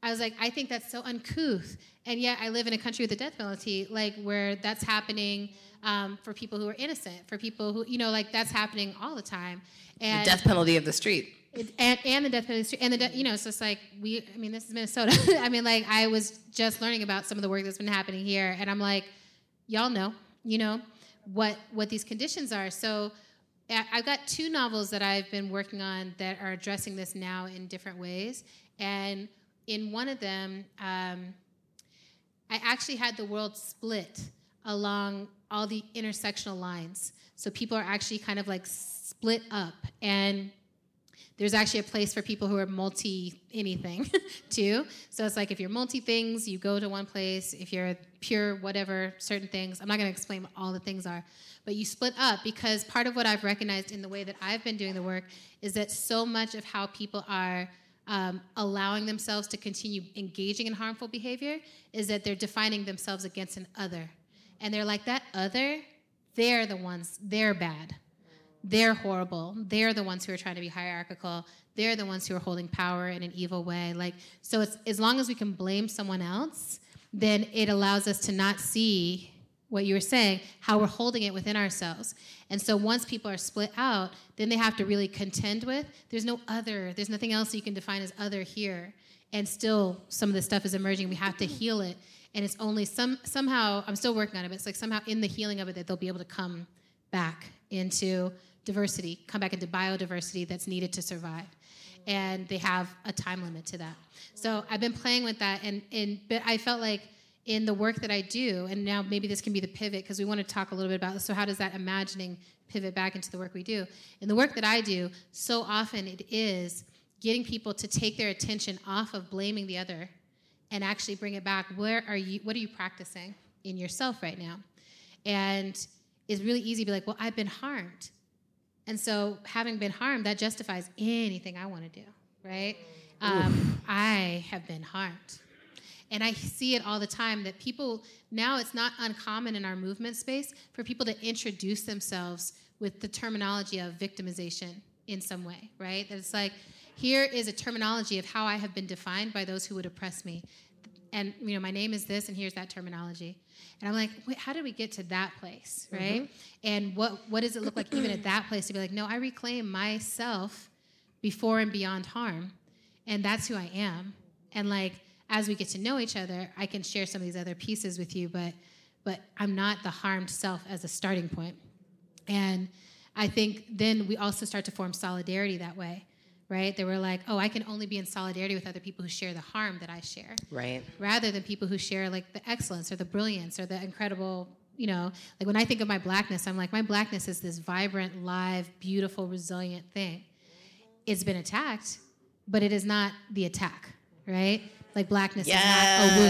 I was like, I think that's so uncouth, and yet I live in a country with a death penalty, like where that's happening um, for people who are innocent, for people who, you know, like that's happening all the time. And the death penalty of the street. It, and, and the death penalty of the street, and the de- you know, so it's just like we. I mean, this is Minnesota. I mean, like I was just learning about some of the work that's been happening here, and I'm like, y'all know, you know, what what these conditions are, so. I've got two novels that I've been working on that are addressing this now in different ways. And in one of them, um, I actually had the world split along all the intersectional lines. So people are actually kind of like split up. And there's actually a place for people who are multi-anything, too. So it's like if you're multi-things, you go to one place. If you're pure whatever, certain things. I'm not going to explain what all the things are. But you split up because part of what I've recognized in the way that I've been doing the work is that so much of how people are um, allowing themselves to continue engaging in harmful behavior is that they're defining themselves against an other. And they're like, that other, they're the ones, they're bad. They're horrible. They're the ones who are trying to be hierarchical. They're the ones who are holding power in an evil way. Like, so it's, as long as we can blame someone else, then it allows us to not see... what you were saying, how we're holding it within ourselves. And so once people are split out, then they have to really contend with, there's no other, there's nothing else you can define as other here. And still some of this stuff is emerging. We have to heal it. And it's only some somehow, I'm still working on it, but it's like somehow in the healing of it that they'll be able to come back into diversity, come back into biodiversity that's needed to survive. and they have a time limit to that. So I've been playing with that, and, and but I felt like in the work that I do, and now maybe this can be the pivot, because we want to talk a little bit about, so how does that imagining pivot back into the work we do? In the work that I do, so often it is getting people to take their attention off of blaming the other and actually bring it back. Where are you? What are you practicing in yourself right now? And it's really easy to be like, well, I've been harmed. And so having been harmed, that justifies anything I want to do, right? Um, I have been harmed. And I see it all the time that people, now it's not uncommon in our movement space for people to introduce themselves with the terminology of victimization in some way, right? That it's like, here is a terminology of how I have been defined by those who would oppress me. And, you know, my name is this, and here's that terminology. And I'm like, wait, how did we get to that place, right? Mm-hmm. And what, what does it look like even at that place to be like, no, I reclaim myself before and beyond harm, and that's who I am. And, like, as we get to know each other, I can share some of these other pieces with you, but but I'm not the harmed self as a starting point. And I think then we also start to form solidarity that way, right? That we're like, oh, I can only be in solidarity with other people who share the harm that I share. Right. Rather than people who share, like, the excellence or the brilliance or the incredible, you know, like when I think of my blackness, I'm like, my blackness is this vibrant, live, beautiful, resilient thing. It's been attacked, but it is not the attack, right? Like, blackness yes. is not a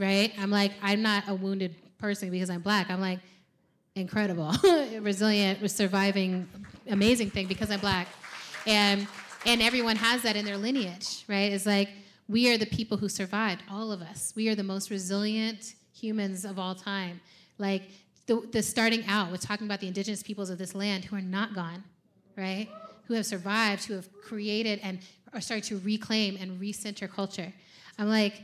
wound, right? I'm like, I'm not a wounded person because I'm black. I'm like, incredible, resilient, surviving, amazing thing because I'm black. And and everyone has that in their lineage, right? It's like, we are the people who survived, all of us. We are the most resilient humans of all time. Like, the, the starting out with talking about the indigenous peoples of this land who are not gone, right? Who have survived, who have created and are starting to reclaim and recenter culture. I'm like,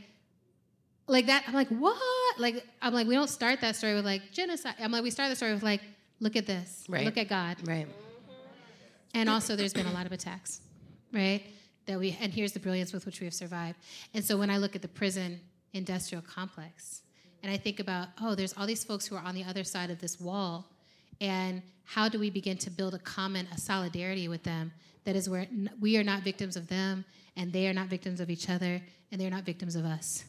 like that, I'm like, what? Like, I'm like, we don't start that story with, like, genocide. I'm like, we start the story with, like, look at this. Right. Look at God. Right. And also there's been a lot of attacks, right? That we, and here's the brilliance with which we have survived. And so when I look at the prison industrial complex, and I think about, oh, there's all these folks who are on the other side of this wall, and how do we begin to build a common, a solidarity with them that is where we are not victims of them, and they are not victims of each other, and they're not victims of us.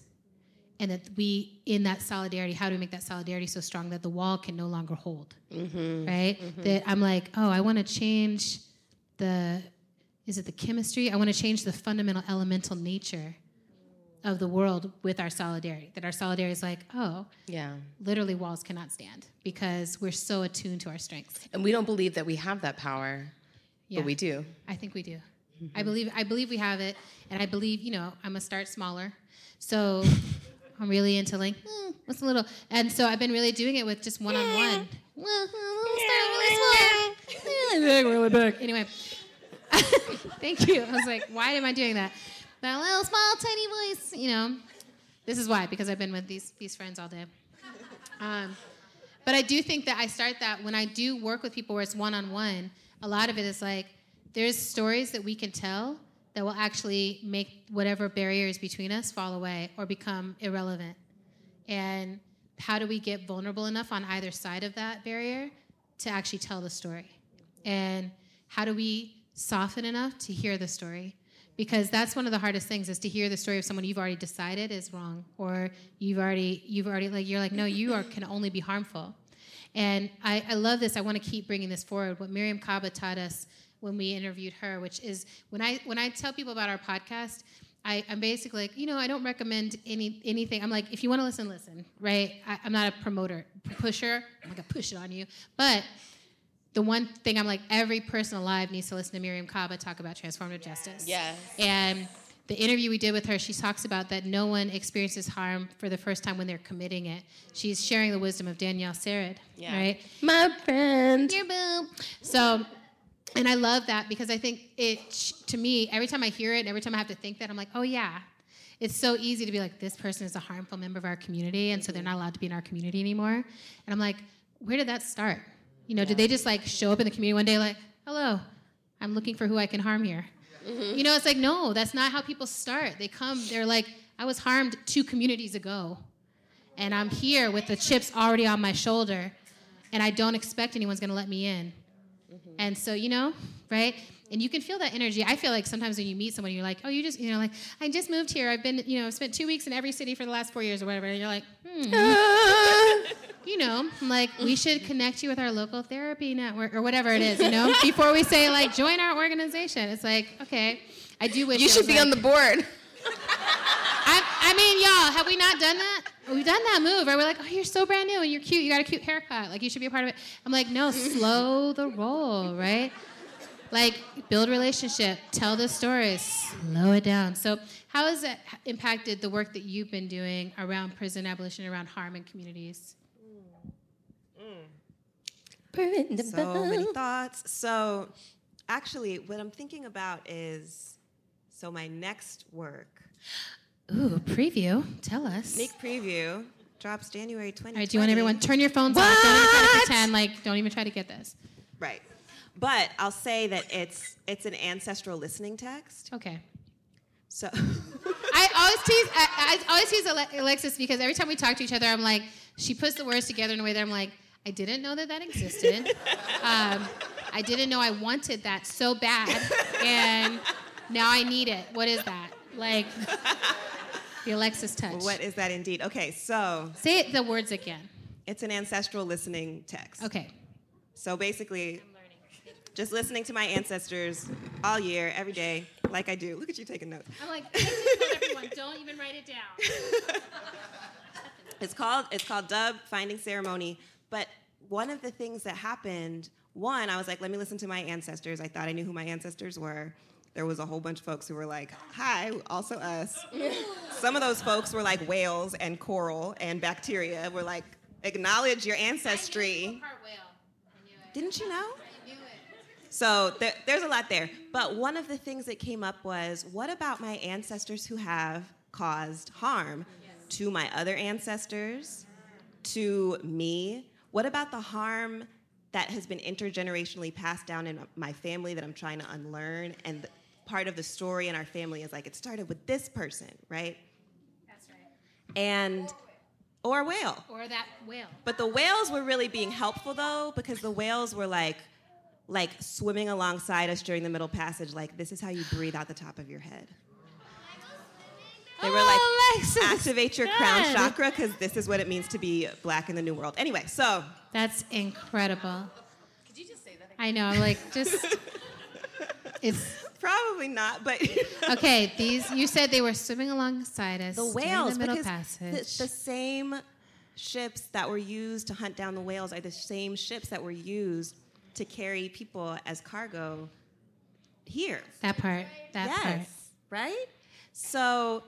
And that we, in that solidarity, how do we make that solidarity so strong that the wall can no longer hold, mm-hmm. right? Mm-hmm. That I'm like, oh, I want to change the, is it the chemistry? I want to change the fundamental elemental nature of the world with our solidarity. That our solidarity is like, oh, yeah, literally walls cannot stand because we're so attuned to our strengths. And we don't believe that we have that power, yeah. but we do. I think we do. Mm-hmm. I believe I believe we have it, and I believe, you know, I'm going to start smaller. So I'm really into, like, mm, what's a little? And so I've been really doing it with just one-on-one. We'll start really small. Really big, really big. Anyway, thank you. I was like, why am I doing that? That little small, tiny voice, you know. This is why, because I've been with these, these friends all day. Um, but I do think that I start that when I do work with people where it's one-on-one, a lot of it is like, there's stories that we can tell that will actually make whatever barriers between us fall away or become irrelevant. And how do we get vulnerable enough on either side of that barrier to actually tell the story? And how do we soften enough to hear the story? Because that's one of the hardest things, is to hear the story of someone you've already decided is wrong, or you've already, you've already like, you're like, no, you are, can only be harmful. And I, I love this. I want to keep bringing this forward. What Mariame Kaba taught us when we interviewed her, which is when I when I tell people about our podcast, I, I'm basically like, you know, I don't recommend any anything. I'm like, if you want to listen, listen, right? I, I'm not a promoter, pusher. I'm not going to push it on you. But the one thing I'm like, every person alive needs to listen to Mariame Kaba talk about transformative yes. justice. Yes. And the interview we did with her, she talks about that no one experiences harm for the first time when they're committing it. She's sharing the wisdom of Danielle Sarad, yeah. right? My friend. Your boo. So... And I love that, because I think it, to me, every time I hear it and every time I have to think that, I'm like, oh, yeah. It's so easy to be like, this person is a harmful member of our community, and mm-hmm. so they're not allowed to be in our community anymore. And I'm like, where did that start? You know, yeah. did they just, like, show up in the community one day like, hello, I'm looking for who I can harm here? Mm-hmm. You know, it's like, no, that's not how people start. They come, they're like, I was harmed two communities ago, and I'm here with the chips already on my shoulder, and I don't expect anyone's going to let me in. And so, you know, right? And you can feel that energy. I feel like sometimes when you meet someone, you're like, oh, you just, you know, like, I just moved here. I've been, you know, spent two weeks in every city for the last four years or whatever. And you're like, hmm. Ah. You know, I'm like, we should connect you with our local therapy network or whatever it is, you know, before we say, like, join our organization. It's like, okay, I do wish. You should be like, on the board. I, I mean, y'all, have we not done that? We've done that move, right? We're like, oh, you're so brand new and you're cute. You got a cute haircut. Like, you should be a part of it. I'm like, no, slow the roll, right? Like, build relationship, tell the stories, slow it down. So how has that impacted the work that you've been doing around prison abolition, around harm in communities? Mm. Mm. So many thoughts. So actually, what I'm thinking about is, so my next work. Ooh, preview. Tell us. Sneak preview. Drops January twentieth. All right, do you want everyone, turn your phones what? off. Don't even try to pretend, like, don't even try to get this. Right. But I'll say that it's it's an ancestral listening text. Okay. So I always tease I, I always tease Ale- Alexis because every time we talk to each other, I'm like, she puts the words together in a way that I'm like, I didn't know that that existed. um, I didn't know I wanted that so bad, and now I need it. What is that? Like the Alexis touch. What is that indeed? Okay, so say it, the words again. It's an ancestral listening text. Okay. So basically. Just listening to my ancestors all year, every day, like I do. Look at you taking notes. I'm like, I just told everyone, don't even write it down. It's called it's called Dub Finding Ceremony. But one of the things that happened, one, I was like, let me listen to my ancestors. I thought I knew who my ancestors were. There was a whole bunch of folks who were like, hi, also us. Some of those folks were like whales and coral and bacteria. We're like, acknowledge your ancestry. I knew you were part whale. I knew it. Didn't you know? So there, there's a lot there. But one of the things that came up was, what about my ancestors who have caused harm yes. to my other ancestors, to me? What about the harm that has been intergenerationally passed down in my family that I'm trying to unlearn? And the, part of the story in our family is like, it started with this person, right? That's right. And... Or a whale. Or that whale. But the whales were really being helpful, though, because the whales were like... like swimming alongside us during the Middle Passage, like this is how you breathe out the top of your head. They were like, Alexis, activate your God. crown chakra because this is what it means to be black in the New World. Anyway, so. That's incredible. Could you just say that again? I know, I'm like, just, it's. Probably not, but. You know. Okay, these, you said they were swimming alongside us the whales, during the Middle Passage. The, the same ships that were used to hunt down the whales are the same ships that were used to carry people as cargo here. That part, that yes, part. Right? So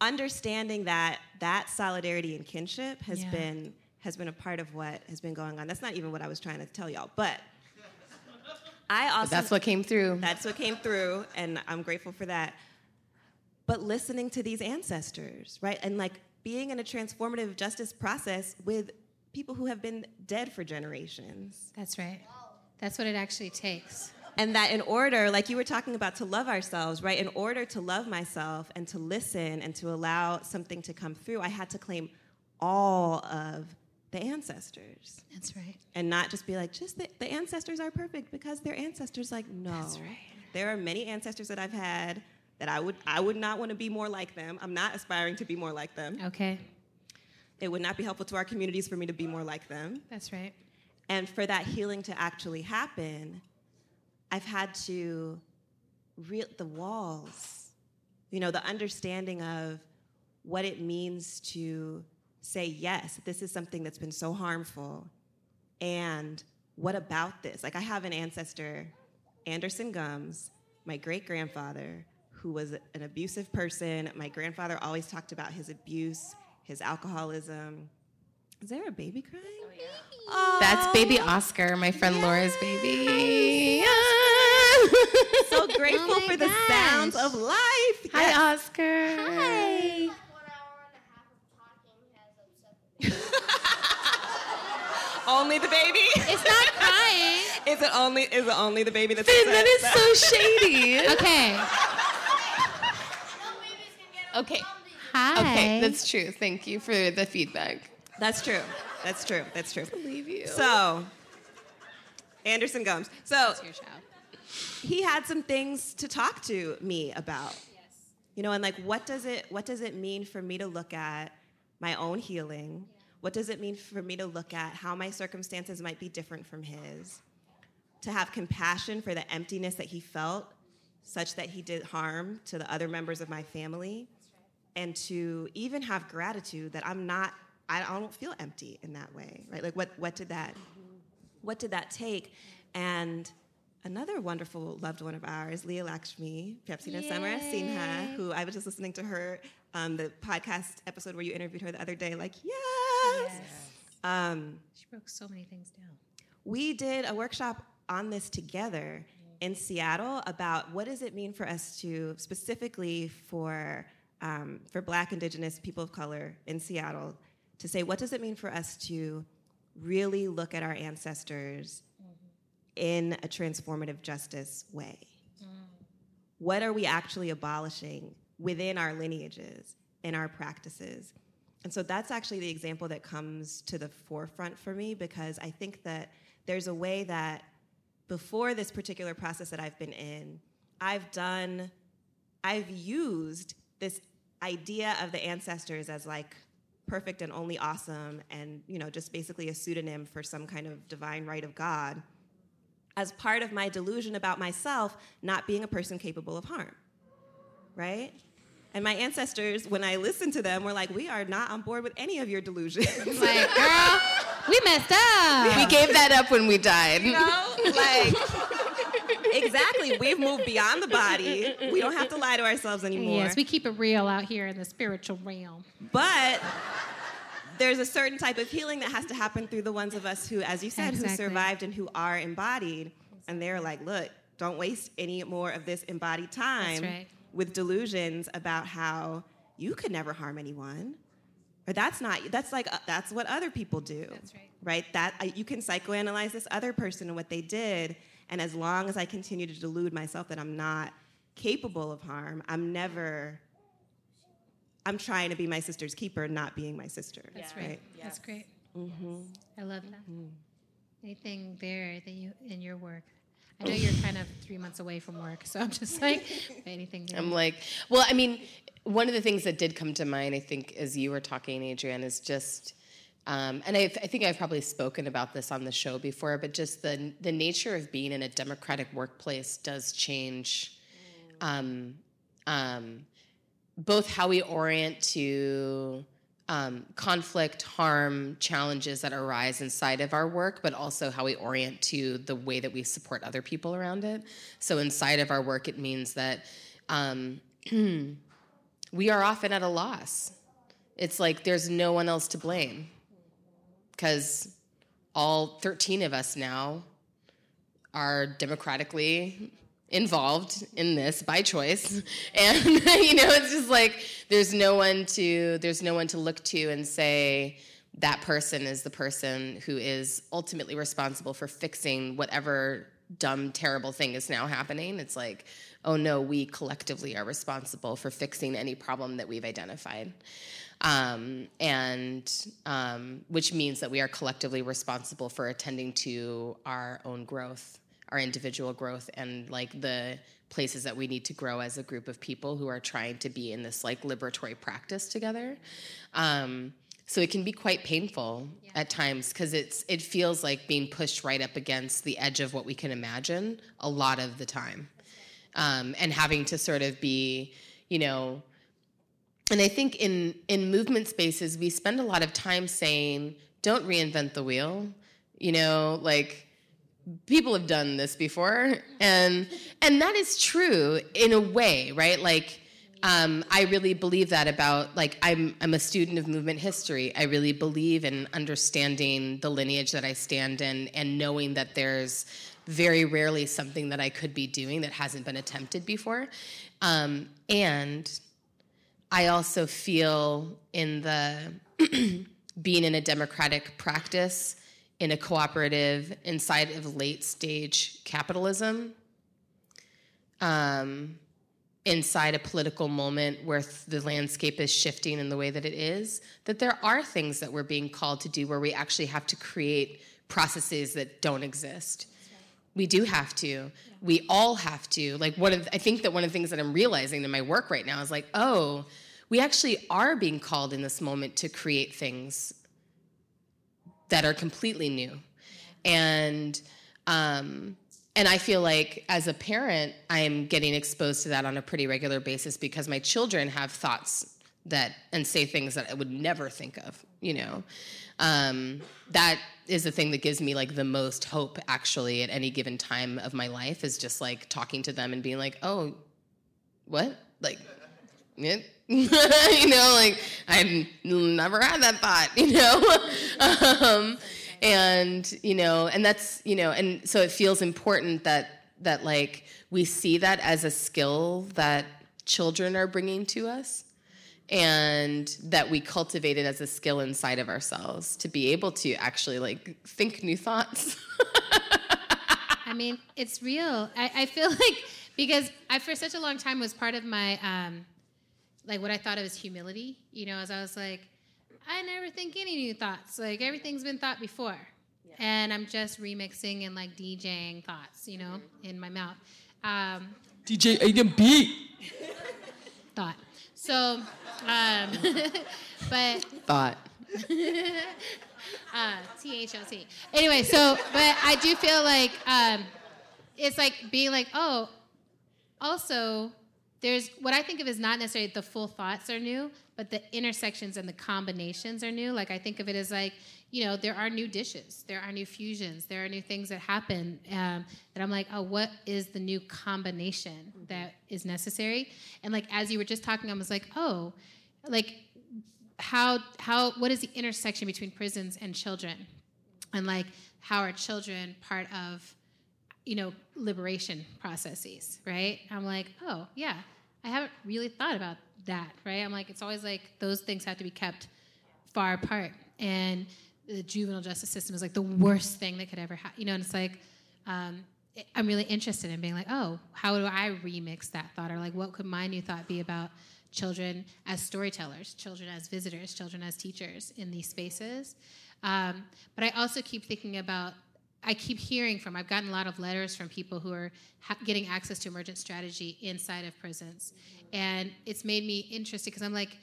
understanding that that solidarity and kinship has yeah. been has been a part of what has been going on. That's not even what I was trying to tell y'all, but I also... But that's what came through. That's what came through, and I'm grateful for that. But listening to these ancestors, right? And like being in a transformative justice process with people who have been dead for generations. That's right. That's what it actually takes. And that in order, like you were talking about, to love ourselves, right? In order to love myself and to listen and to allow something to come through, I had to claim all of the ancestors. That's right. And not just be like, just the, the ancestors are perfect because they're ancestors. Like, no. That's right. There are many ancestors that I've had that I would I would not want to be more like them. I'm not aspiring to be more like them. Okay. It would not be helpful to our communities for me to be more like them. That's right. And for that healing to actually happen, I've had to reel the walls, you know, the understanding of what it means to say, yes, this is something that's been so harmful. And what about this? Like, I have an ancestor, Anderson Gumbs, my great-grandfather, who was an abusive person. My grandfather always talked about his abuse, his alcoholism. Is there a baby crying? Oh, yeah. Oh. That's baby Oscar, my friend yes. Laura's baby. Yes. So grateful oh for gosh. the sounds of life. Yes. Hi, Oscar. Hi. Only the baby? It's not crying. Is it only? Is it only the baby that's upset? That is so shady. Okay. No babies can get okay. Hi. Okay, that's true. Thank you for the feedback. That's true. That's true. That's true. I believe you. So, Anderson Gumbs. So, that's your show. he had some things to talk to me about. Yes. You know, and like, what does it what does it mean for me to look at my own healing? Yeah. What does it mean for me to look at how my circumstances might be different from his? To have compassion for the emptiness that he felt, such that he did harm to the other members of my family. Right. And to even have gratitude that I'm not, I don't feel empty in that way, right? Like, what what did that, what did that take? And another wonderful loved one of ours, Leah Lakshmi, Pepsina Summer, Sinha, who I was just listening to her, um, the podcast episode where you interviewed her the other day, like, yes! yes. Um, she broke so many things down. We did a workshop on this together in Seattle about what does it mean for us to, specifically for, um, for Black, Indigenous, people of color in Seattle, to say, what does it mean for us to really look at our ancestors mm-hmm. in a transformative justice way? Mm. What are we actually abolishing within our lineages, in our practices? And so that's actually the example that comes to the forefront for me, because I think that there's a way that before this particular process that I've been in, I've done, I've used this idea of the ancestors as like perfect and only awesome, and, you know, just basically a pseudonym for some kind of divine right of God, as part of my delusion about myself not being a person capable of harm, right? And my ancestors, when I listened to them, were like, we are not on board with any of your delusions. Like, girl, we messed up. We gave that up when we died. You know, like, exactly. We've moved beyond the body. We don't have to lie to ourselves anymore. Yes, we keep it real out here in the spiritual realm. But there's a certain type of healing that has to happen through the ones of us who, as you said, exactly. who survived and who are embodied. And they're like, look, don't waste any more of this embodied time. That's right. With delusions about how you could never harm anyone, or that's not, that's like, uh, that's what other people do, that's right. right? That uh, you can psychoanalyze this other person and what they did, and as long as I continue to delude myself that I'm not capable of harm, I'm never, I'm trying to be my sister's keeper, not being my sister. That's yeah. right. right? Yes. That's great. Mm-hmm. I love that. Mm-hmm. Anything there that you in your work? I know you're kind of three months away from work, so I'm just like, anything new? I'm like, well, I mean, one of the things that did come to mind, I think, as you were talking, Adrienne, is just, um, and I've, I think I've probably spoken about this on the show before, but just the the nature of being in a democratic workplace does change um, um, both how we orient to Um, conflict, harm, challenges that arise inside of our work, but also how we orient to the way that we support other people around it. So inside of our work, it means that um, we are often at a loss. It's like there's no one else to blame, because all thirteen of us now are democratically involved in this by choice, and you know, it's just like there's no one to there's no one to look to and say that person is the person who is ultimately responsible for fixing whatever dumb, terrible thing is now happening. It's like, oh no, we collectively are responsible for fixing any problem that we've identified, um, and um, which means that we are collectively responsible for attending to our own growth, our individual growth, and like the places that we need to grow as a group of people who are trying to be in this like liberatory practice together. Um, so it can be quite painful yeah. at times, because it's it feels like being pushed right up against the edge of what we can imagine a lot of the time, um, and having to sort of be, you know. And I think in in movement spaces we spend a lot of time saying, "Don't reinvent the wheel," you know, like. People have done this before, and and that is true in a way, right? Like, um, I really believe that about, like, I'm I'm a student of movement history. I really believe in understanding the lineage that I stand in and knowing that there's very rarely something that I could be doing that hasn't been attempted before. Um, and I also feel in the being in a democratic practice in a cooperative, inside of late-stage capitalism, um, inside a political moment where th- the landscape is shifting in the way that it is, that there are things that we're being called to do where we actually have to create processes that don't exist. we do have to. Yeah. We all have to. Like, one of I think that one of the things that I'm realizing in my work right now is like, oh, we actually are being called in this moment to create things that are completely new. And um, and I feel like as a parent, I'm getting exposed to that on a pretty regular basis because my children have thoughts that and say things that I would never think of, you know. Um, that is the thing that gives me like the most hope actually at any given time of my life is just like talking to them and being like, oh, what? Like, yeah. you know, like I've never had that thought, you know? um, and, you know, and that's, you know, and so it feels important that, that like we see that as a skill that children are bringing to us. And that we cultivate it as a skill inside of ourselves to be able to actually, like, think new thoughts. I mean, it's real. I, I feel like, because I, for such a long time, was part of my, um, like, what I thought of as humility, you know, as I was like, I never think any new thoughts. Like, everything's been thought before. Yeah. And I'm just remixing and, like, DJing thoughts, you know, mm-hmm. in my mouth. Um, D J A M B. Thought. So, um, but thought uh, T H L T. Anyway, so but I do feel like um, it's like being like, oh, also there's what I think of as not necessarily the full thoughts are new, but the intersections and the combinations are new. Like I think of it as like, you know, there are new dishes, there are new fusions, there are new things that happen um, that I'm like, oh, what is the new combination that is necessary? And like, as you were just talking, I was like, oh, like how, how, what is the intersection between prisons and children? And like, how are children part of, you know, liberation processes, right? I'm like, oh yeah, I haven't really thought about that, right? I'm like, it's always like those things have to be kept far apart. And the juvenile justice system is like the worst thing that could ever happen, you know, and it's like, um, it, I'm really interested in being like, oh, how do I remix that thought? Or like, what could my new thought be about children as storytellers, children as visitors, children as teachers in these spaces? Um, but I also keep thinking about, I keep hearing from, I've gotten a lot of letters from people who are ha- getting access to emergent strategy inside of prisons. And it's made me interested because I'm like,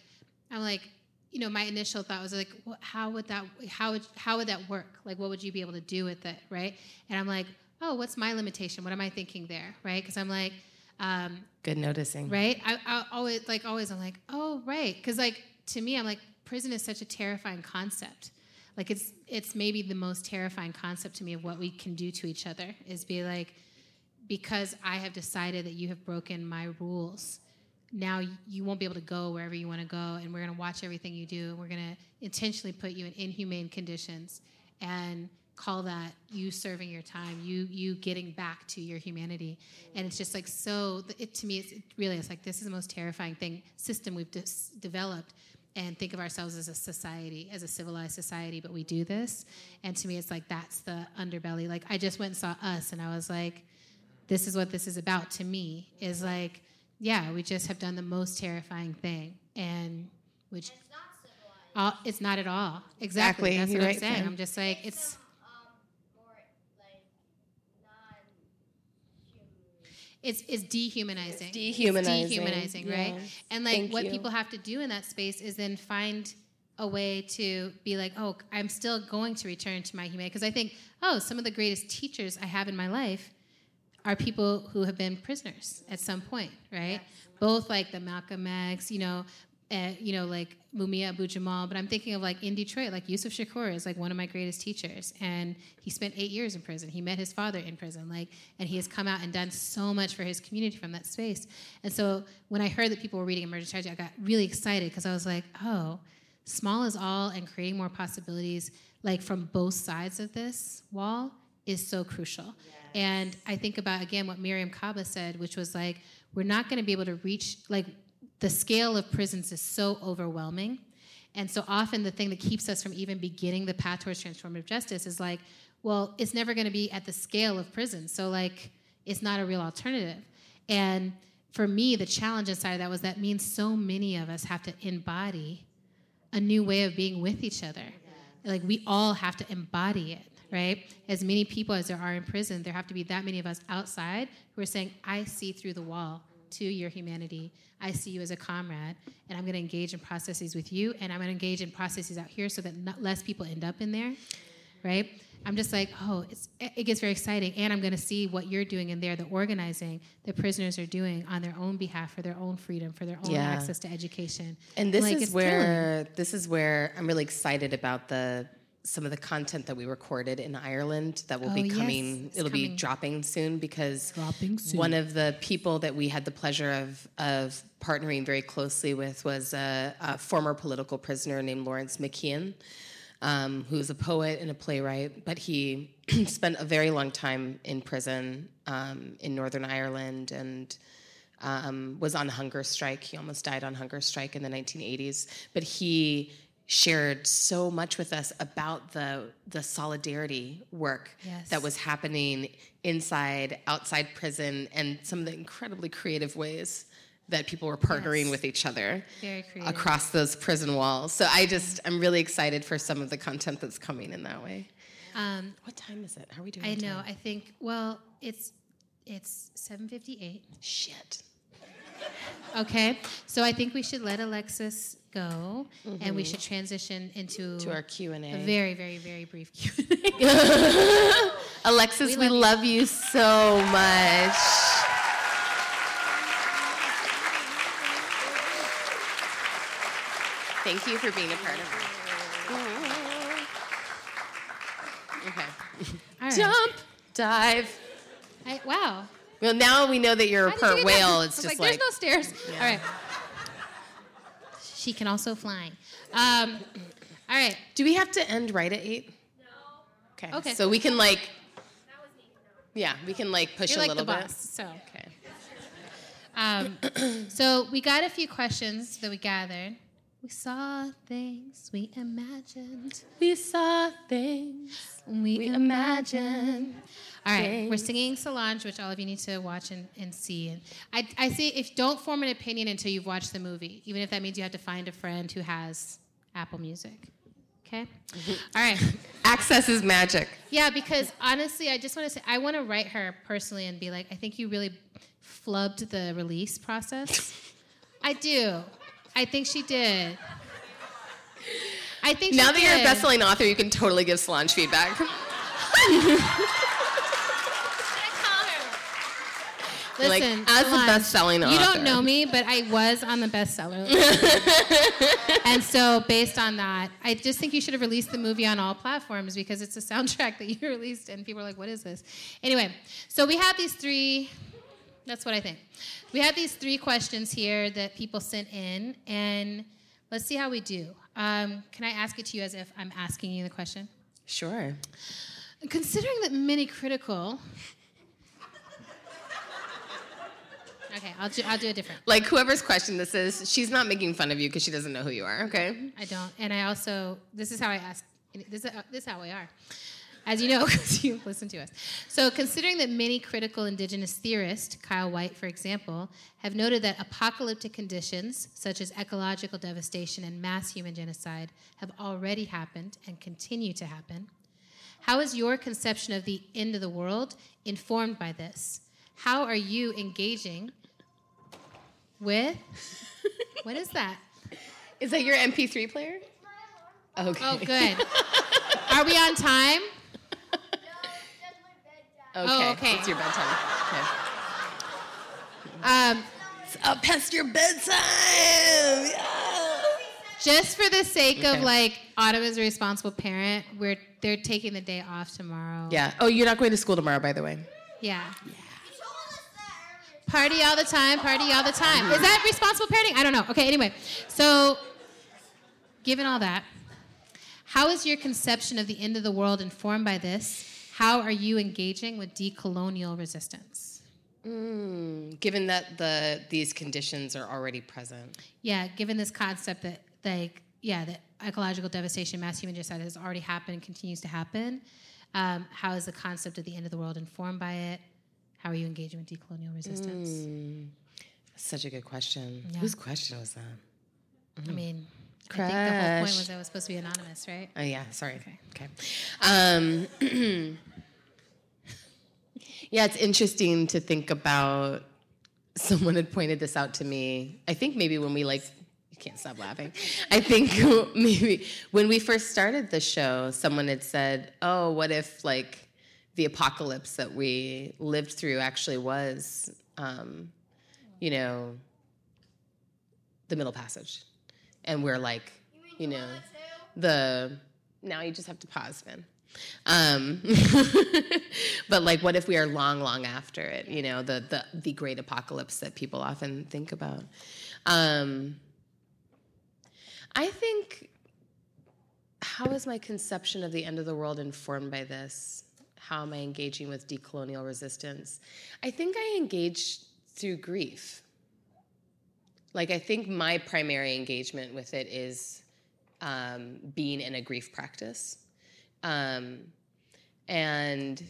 I'm like, you know, my initial thought was like, well, how would that, how would, how would that work? Like, what would you be able to do with it, right? And I'm like, oh, what's my limitation? What am I thinking there, right? Because I'm like, um, good noticing, right? I, I always like, always I'm like, oh, right, because like to me, I'm like, prison is such a terrifying concept. Like, it's it's maybe the most terrifying concept to me of what we can do to each other is be like, because I have decided that you have broken my rules. Now you won't be able to go wherever you want to go, and we're going to watch everything you do, and we're going to intentionally put you in inhumane conditions and call that you serving your time, you you getting back to your humanity. And it's just like so, it, to me, it's, it really is like this is the most terrifying thing, system we've dis- developed, and think of ourselves as a society, as a civilized society, but we do this. And to me, it's like that's the underbelly. Like I just went and saw Us, and I was like, this is what this is about to me, is like, yeah, we just have done the most terrifying thing, and which and it's not civilized. All, it's not at all. Exactly, exactly. That's You're what right I'm saying. Then. I'm just like it's. it's some, um, more like non-human. It's it's dehumanizing. It's dehumanizing. It's dehumanizing, yes. Right? And like Thank what you. people have to do in that space is then find a way to be like, oh, I'm still going to return to my humanity, because I think, oh, some of the greatest teachers I have in my life are people who have been prisoners at some point, right? Yes. Both like the Malcolm X, you know, uh, you know, like Mumia Abu-Jamal, but I'm thinking of like in Detroit, like Yusuf Shakur is like one of my greatest teachers, and he spent eight years in prison. He met his father in prison, like, and he has come out and done so much for his community from that space. And so when I heard that people were reading Emergent Strategy, I got really excited because I was like, oh, small is all, and creating more possibilities, like from both sides of this wall, is so crucial. Yes. And I think about, again, what Mariame Kaba said, which was like, we're not going to be able to reach, like, the scale of prisons is so overwhelming. And so often the thing that keeps us from even beginning the path towards transformative justice is like, well, it's never going to be at the scale of prison. So, like, it's not a real alternative. And for me, the challenge inside of that was that means so many of us have to embody a new way of being with each other. Yes. Like, we all have to embody it. right? As many people as there are in prison, there have to be that many of us outside who are saying, I see through the wall to your humanity. I see you as a comrade, and I'm going to engage in processes with you, and I'm going to engage in processes out here so that not less people end up in there, right? I'm just like, oh, it's, it gets very exciting, and I'm going to see what you're doing in there, the organizing the prisoners are doing on their own behalf for their own freedom, for their own yeah. access to education. And this like, is where killing. this is where I'm really excited about the some of the content that we recorded in Ireland that will oh, be coming. Yes, it'll coming. be dropping soon because dropping soon. One of the people that we had the pleasure of of partnering very closely with was a, a former political prisoner named Lawrence McKeon. Um, who's a poet and a playwright, but he spent a very long time in prison um, in Northern Ireland and um, was on hunger strike. He almost died on hunger strike in the nineteen eighties. But he shared so much with us about the the solidarity work yes. that was happening inside, outside prison, and some of the incredibly creative ways that people were partnering yes. with each other across those prison walls. So I just, I'm really excited for some of the content that's coming in that way. Um, what time is it? How are we doing? I know, time? I think, well, it's it's seven fifty-eight. Shit. Okay, so I think we should let Alexis go, mm-hmm. and we should transition into to our Q and A. A very, very, very brief Q and A. Alexis, we, we love, love you so much. Thank you for being a part of it. Okay. All right. Jump, dive. I, wow. Well, now we know that you're a part whale. It's just like, like there's no stairs. Yeah. All right. She can also fly. Um, all right. Do we have to end right at eight? No. Okay. Okay. So we can like. That was neat. Yeah, we can like push you're a like little the bit. Boss, so. Okay. Um, so we got a few questions that we gathered. We saw things we imagined. We saw things we, we imagined. imagined. All right, things. We're singing Solange, which all of you need to watch and, and see. And I, I say, if don't form an opinion until you've watched the movie, even if that means you have to find a friend who has Apple Music. Okay? All right. Access is magic. Yeah, because honestly, I just want to say, I want to write her personally and be like, I think you really flubbed the release process. I do. I think she did. I think now she that did. You're a best-selling author, you can totally give Solange feedback. Listen, like, as Solange, a best-selling author, you don't know me, but I was on the bestseller list. And so, based on that, I just think you should have released the movie on all platforms because it's a soundtrack that you released, and people are like, "What is this?" Anyway, so we have these three. That's what I think. We have these three questions here that people sent in, and let's see how we do. Um, can I ask it to you as if I'm asking you the question? Sure. Considering that many critical... Okay, I'll do, I'll do a different. Like, whoever's question this is, she's not making fun of you because she doesn't know who you are, okay? I don't, and I also... This is how I ask... This is, uh, this is how we are. As you know, because you listen to us. So considering that many critical indigenous theorists, Kyle White, for example, have noted that apocalyptic conditions, such as ecological devastation and mass human genocide, have already happened and continue to happen, how is your conception of the end of the world informed by this? How are you engaging with... What is that? Is that your M P three player? Okay. Oh, good. Are we on time? Okay. Oh, okay. It's your bedtime. Okay. Um, it's up past your bedtime. Yeah. Just for the sake okay. of like, Autumn is a responsible parent. We're they're taking the day off tomorrow. Yeah. Oh, you're not going to school tomorrow, by the way. Yeah. Yeah. Party all the time. Party all the time. Is that responsible parenting? I don't know. Okay. Anyway, so given all that, how is your conception of the end of the world informed by this? How are you engaging with decolonial resistance? Mm, given that the these conditions are already present. Yeah, given this concept that like yeah, that ecological devastation, mass human genocide has already happened and continues to happen. Um, how is the concept of the end of the world informed by it? How are you engaging with decolonial resistance? Mm, such a good question. Yeah. Whose question was that? Mm. I mean, Crush. I think the whole point was I was supposed to be anonymous, right? Oh, yeah. Sorry. Okay. okay. Um, yeah, it's interesting to think about. Someone had pointed this out to me. I think maybe when we, like, you can't stop laughing. I think maybe when we first started the show, someone had said, oh, what if, like, the apocalypse that we lived through actually was, um, you know, the Middle Passage. And we're like, you, you know, the, now you just have to pause, Finn. Um, but like, what if we are long, long after it, you know, the, the, the great apocalypse that people often think about. Um, I think, how is my conception of the end of the world informed by this? How am I engaging with decolonial resistance? I think I engage through grief. Like, I think my primary engagement with it is um, being in a grief practice. Um, and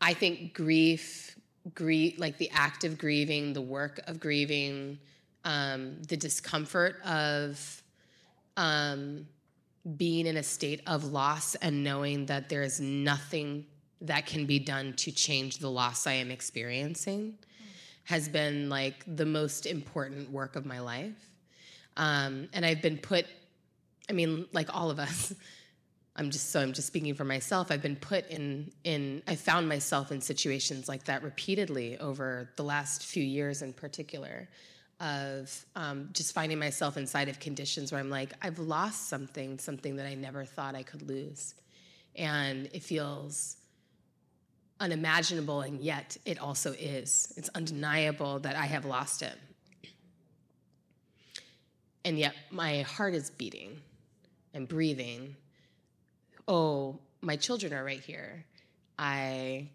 I think grief, grief, like the act of grieving, the work of grieving, um, the discomfort of um, being in a state of loss and knowing that there is nothing that can be done to change the loss I am experiencing has been like the most important work of my life. Um, and I've been put, I mean, like all of us, I'm just, so I'm just speaking for myself. I've been put in, in, I found myself in situations like that repeatedly over the last few years in particular of um, just finding myself inside of conditions where I'm like, I've lost something, something that I never thought I could lose. And it feels unimaginable, and yet it also is. It's undeniable that I have lost it. And yet my heart is beating and breathing. Oh, my children are right here. I,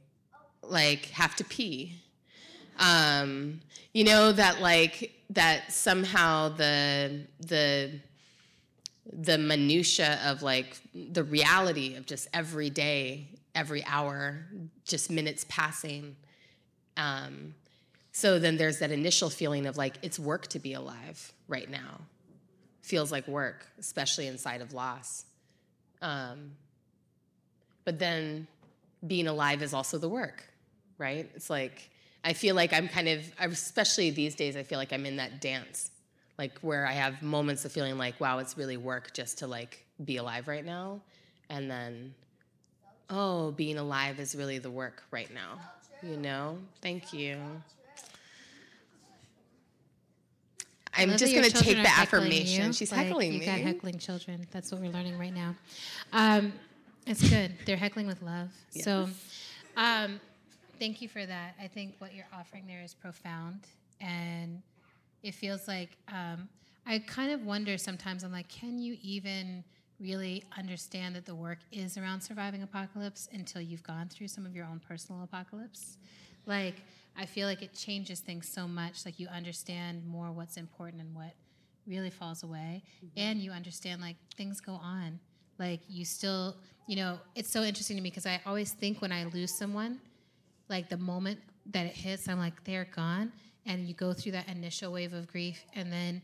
like, have to pee. Um, you know, that, like, that somehow the the the minutia of, like, the reality of just every day, every hour, just minutes passing. Um, so then there's that initial feeling of like, it's work to be alive right now. Feels like work, especially inside of loss. Um, but then being alive is also the work, right? It's like, I feel like I'm kind of, especially these days, I feel like I'm in that dance, like where I have moments of feeling like, wow, it's really work just to like be alive right now. And then, oh, being alive is really the work right now, you know? Thank you. I'm just going to take the affirmation. You. She's like, heckling you me. You got heckling children. That's what we're learning right now. Um, it's good. They're heckling with love. Yes. So um, thank you for that. I think what you're offering there is profound. And it feels like um, I kind of wonder sometimes, I'm like, can you even really understand that the work is around surviving apocalypse until you've gone through some of your own personal apocalypse? Like, I feel like it changes things so much. Like, you understand more what's important and what really falls away. Mm-hmm. And you understand, like, things go on. Like, you still, you know, it's so interesting to me because I always think when I lose someone, like, the moment that it hits, I'm like, they're gone. And you go through that initial wave of grief. And then,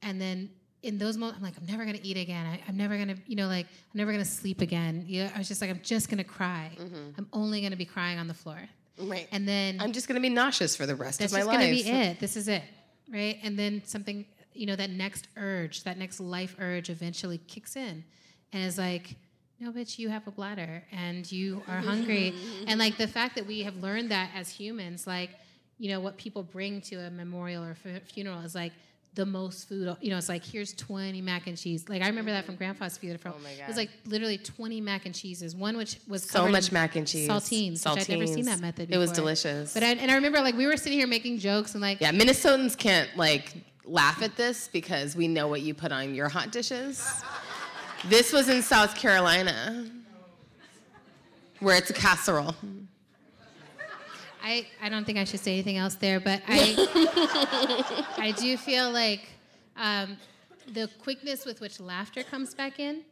and then in those moments, I'm like, I'm never going to eat again. I, I'm never going to, you know, like, I'm never going to sleep again. You know, I was just like, I'm just going to cry. Mm-hmm. I'm only going to be crying on the floor. Right. And then I'm just going to be nauseous for the rest of my life. That's just going to be it. This is it. Right? And then something, you know, that next urge, that next life urge eventually kicks in. And it's like, no, bitch, you have a bladder and you are hungry. And like the fact that we have learned that as humans, like, you know, what people bring to a memorial or f- funeral is like the most food. You know, it's like, here's twenty mac and cheese. Like, I remember that from Grandpa's funeral. Oh my God. It was like literally twenty mac and cheeses. One which was so much mac and cheese. Saltines. Saltines. Which I'd never seen that method before. It was delicious. But I, and I remember, like, we were sitting here making jokes and like, yeah, Minnesotans can't like laugh at this because we know what you put on your hot dishes. This was in South Carolina, where it's a casserole. I, I don't think I should say anything else there, but I I do feel like um, the quickness with which laughter comes back in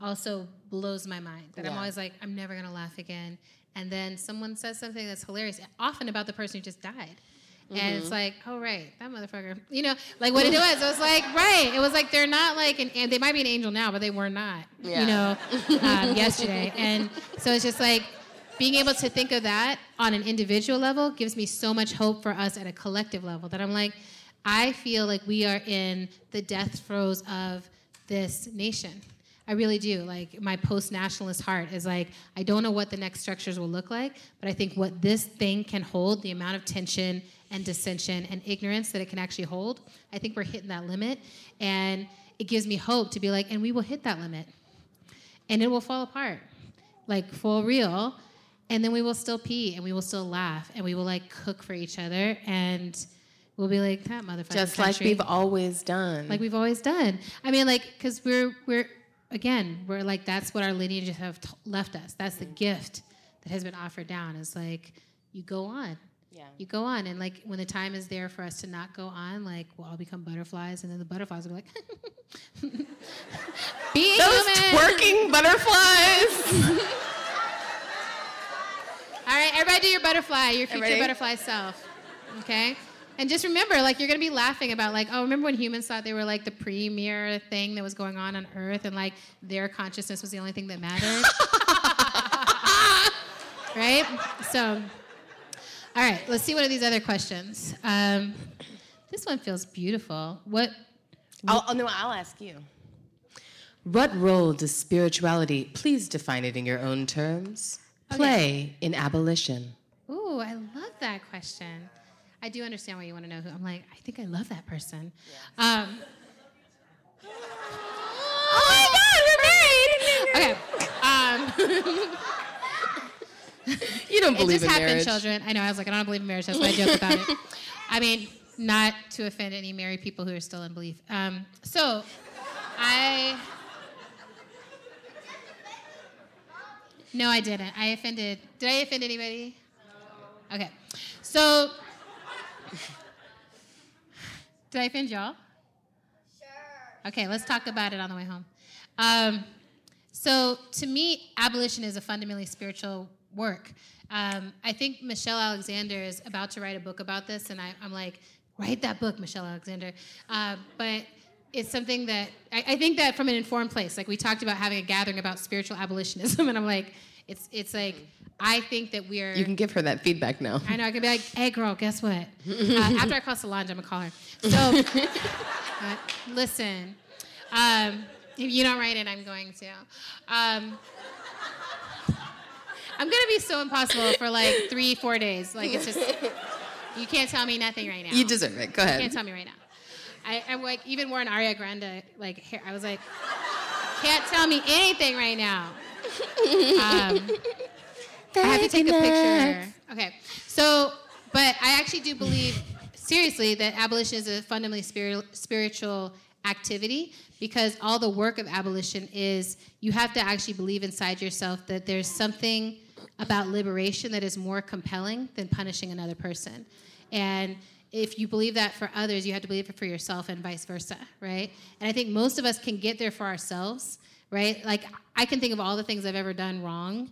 also blows my mind. That yeah. I'm always like, I'm never going to laugh again. And then someone says something that's hilarious, often about the person who just died. Mm-hmm. And it's like, oh, right, that motherfucker. You know, like what it was. I was like, right. It was like they're not like, an, and they might be an angel now, but they were not, yeah. you know, um, yesterday. And so it's just like being able to think of that on an individual level gives me so much hope for us at a collective level that I'm like, I feel like we are in the death throes of this nation. I really do. Like, my post-nationalist heart is like, I don't know what the next structures will look like, but I think what this thing can hold, the amount of tension and dissension and ignorance that it can actually hold, I think we're hitting that limit. And it gives me hope to be like, and we will hit that limit. And it will fall apart, like, for real. And then we will still pee, and we will still laugh, and we will, like, cook for each other, and... we'll be like, that motherfucker. Just like country. We've always done. Like we've always done. I mean, like, because we're, we're again, we're like, that's what our lineages have t- left us. That's the gift that has been offered down. It's like, you go on. Yeah. You go on. And, like, when the time is there for us to not go on, like, we'll all become butterflies, and then the butterflies will be like, be those twerking butterflies. All right, everybody do your butterfly, your future everybody? Butterfly self. Okay? And just remember, like, you're going to be laughing about, like, oh, remember when humans thought they were, like, the premier thing that was going on on Earth, and, like, their consciousness was the only thing that mattered? Right? So, all right, let's see one of these other questions. Um, this one feels beautiful. What? I'll, oh, no, I'll ask you. What role does spirituality, please define it in your own terms, play okay. in abolition? Ooh, I love that question. I do understand why you want to know who. I'm like, I think I love that person. Yeah. Um, oh my God, we're married! Okay. Um, you don't believe in marriage. It just happened, marriage. Children. I know, I was like, I don't believe in marriage. That's why I joke about it. I mean, not to offend any married people who are still in belief. Um, so, I... No, I didn't. I offended... Did I offend anybody? No. Okay. So... Did I offend y'all? Sure. Okay, let's talk about it on the way home. Um, so to me, abolition is a fundamentally spiritual work. Um, I think Michelle Alexander is about to write a book about this, and I, I'm like, write that book, Michelle Alexander. Uh, but it's something that, I, I think that from an informed place, like we talked about having a gathering about spiritual abolitionism, and I'm like, it's it's like, I think that we're... You can give her that feedback now. I know. I can be like, hey, girl, guess what? Uh, after I call Solange, I'm going to call her. So, uh, listen. Um, if you don't write it, I'm going to. Um, I'm going to be so impossible for, like, three, four days. Like, it's just... You can't tell me nothing right now. You deserve it. Go ahead. You can't tell me right now. I, I'm, like, even wore an Ariana Grande, like, hair. I was like, can't tell me anything right now. Um... I have to take a picture. Okay. So, but I actually do believe, seriously, that abolition is a fundamentally spiri- spiritual activity, because all the work of abolition is you have to actually believe inside yourself that there's something about liberation that is more compelling than punishing another person. And if you believe that for others, you have to believe it for yourself and vice versa, right? And I think most of us can get there for ourselves, right? Like, I can think of all the things I've ever done wrong.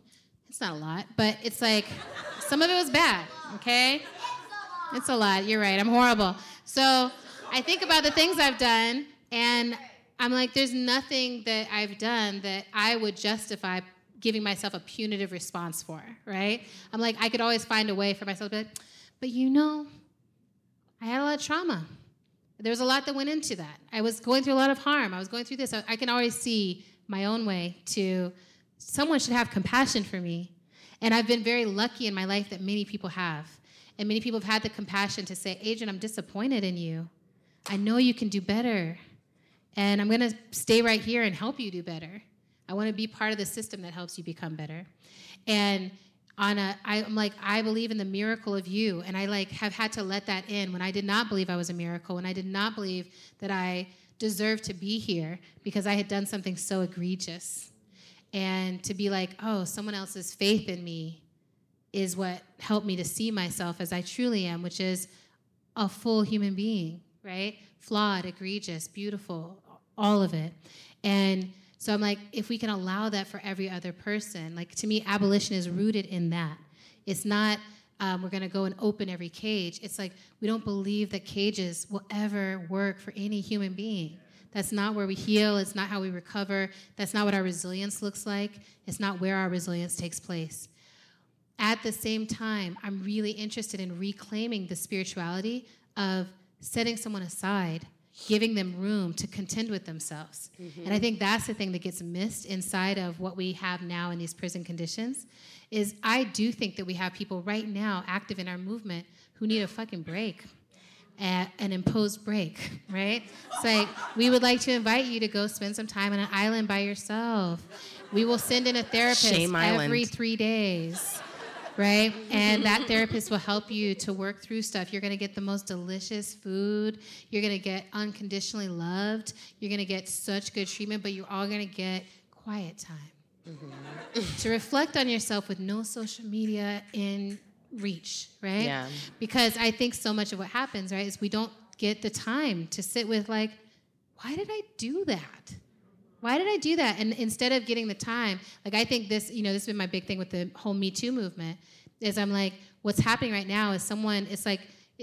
It's not a lot, but it's like, some of it was bad, okay? It's a lot. It's a lot, you're right, I'm horrible. So I think about the things I've done, and I'm like, there's nothing that I've done that I would justify giving myself a punitive response for, right? I'm like, I could always find a way for myself to be like, but you know, I had a lot of trauma. There was a lot that went into that. I was going through a lot of harm. I was going through this. I can always see my own way to... Someone should have compassion for me. And I've been very lucky in my life that many people have. And many people have had the compassion to say, Adrienne, I'm disappointed in you. I know you can do better. And I'm going to stay right here and help you do better. I want to be part of the system that helps you become better. And on a, I, I'm like, I believe in the miracle of you. And I like have had to let that in when I did not believe I was a miracle, when I did not believe that I deserved to be here because I had done something so egregious. And to be like, oh, someone else's faith in me is what helped me to see myself as I truly am, which is a full human being, right? Flawed, egregious, beautiful, all of it. And so I'm like, if we can allow that for every other person, like to me, abolition is rooted in that. It's not Um, we're going to go and open every cage. It's like we don't believe that cages will ever work for any human being. That's not where we heal. It's not how we recover. That's not what our resilience looks like. It's not where our resilience takes place. At the same time, I'm really interested in reclaiming the spirituality of setting someone aside, giving them room to contend with themselves. Mm-hmm. And I think that's the thing that gets missed inside of what we have now in these prison conditions, is I do think that we have people right now active in our movement who need a fucking break, a, an imposed break, right? It's like, we would like to invite you to go spend some time on an island by yourself. We will send in a therapist Shame every island. three days. Right? And that therapist will help you to work through stuff. You're going to get the most delicious food. You're going to get unconditionally loved. You're going to get such good treatment, but you're all going to get quiet time. Mm-hmm. To reflect on yourself with no social media in reach, right? Yeah. Because I think so much of what happens, right, is we don't get the time to sit with, like, why did I do that? Why did I do that? And instead of getting the time, like, I think this, you know, this has been my big thing with the whole Me Too movement, is I'm like, what's happening right now is someone, it's like,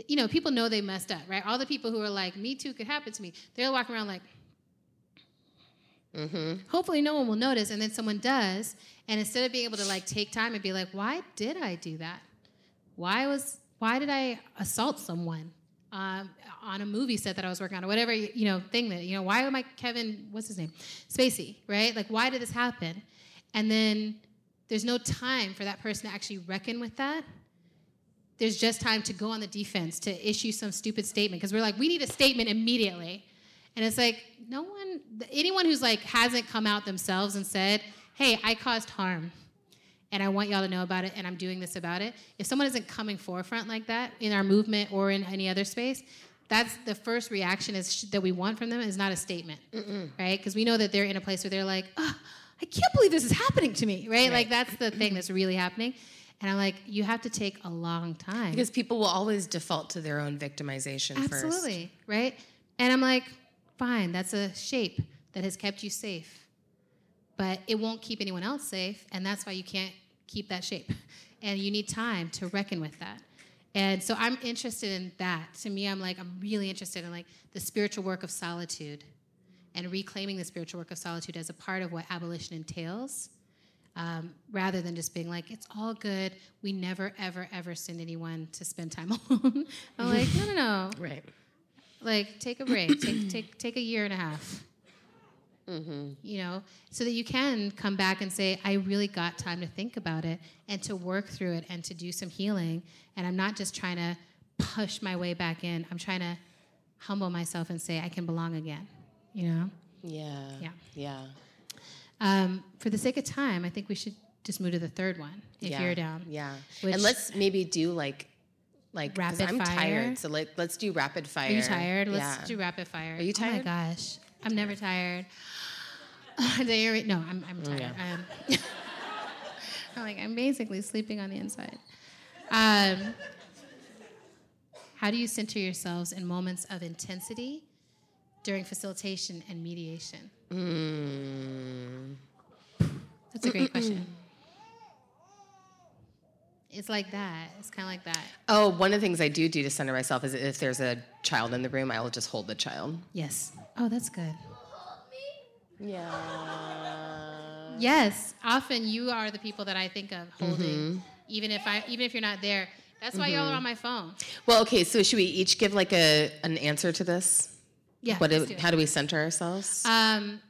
you know, people know they messed up, right? All the people who are like, Me Too could happen to me, they're walking around like, mm-hmm. hopefully no one will notice, and then someone does, and instead of being able to, like, take time and be like, why did I do that? Why was, why did I assault someone? Um, on a movie set that I was working on, or whatever, you know, thing that, you know, why am I Kevin, what's his name? Spacey, right? Like, why did this happen? And then there's no time for that person to actually reckon with that. There's just time to go on the defense, to issue some stupid statement, because we're like, we need a statement immediately. And it's like, no one, anyone who's like, hasn't come out themselves and said, hey, I caused harm, and I want y'all to know about it, and I'm doing this about it. If someone isn't coming forefront like that in our movement or in any other space, that's the first reaction is sh- that we want from them is not a statement, Mm-mm. right? Because we know that they're in a place where they're like, oh, I can't believe this is happening to me, right? right? Like, that's the thing that's really happening. And I'm like, you have to take a long time. Because people will always default to their own victimization Absolutely, first. Absolutely, right? And I'm like, fine, that's a shape that has kept you safe. But it won't keep anyone else safe, and that's why you can't keep that shape. And you need time to reckon with that. And so I'm interested in that. To me, I'm like, I'm really interested in, like, the spiritual work of solitude and reclaiming the spiritual work of solitude as a part of what abolition entails, um, rather than just being like, it's all good. We never, ever, ever send anyone to spend time alone. I'm like, no, no, no. Right. Like, take a break. take, take, take a year and a half. Mm-hmm. You know, so that you can come back and say, I really got time to think about it and to work through it and to do some healing. And I'm not just trying to push my way back in. I'm trying to humble myself and say I can belong again, you know? Yeah. Yeah. Yeah. Um, for the sake of time, I think we should just move to the third one, if yeah. you're down. Yeah. And let's maybe do like... Like, rapid I'm fire. tired, so let, let's do rapid fire. Are you tired? Let's yeah. do rapid fire. Are you tired? Oh, my gosh. I'm never tired. No, I'm, I'm tired. Yeah. I'm, I'm like, I'm basically sleeping on the inside. Um, how do you center yourselves in moments of intensity during facilitation and mediation? Mm. That's a great question. It's like that. It's kind of like that. Oh, one of the things I do do to center myself is if there's a child in the room, I will just hold the child. Yes. Oh, that's good. You hold me? Yeah. Yes. Often you are the people that I think of holding, mm-hmm. even if I, even if you're not there. That's why mm-hmm. y'all are on my phone. Well, okay. So should we each give like a an answer to this? Yeah. What? Do, do how do we center ourselves? Um.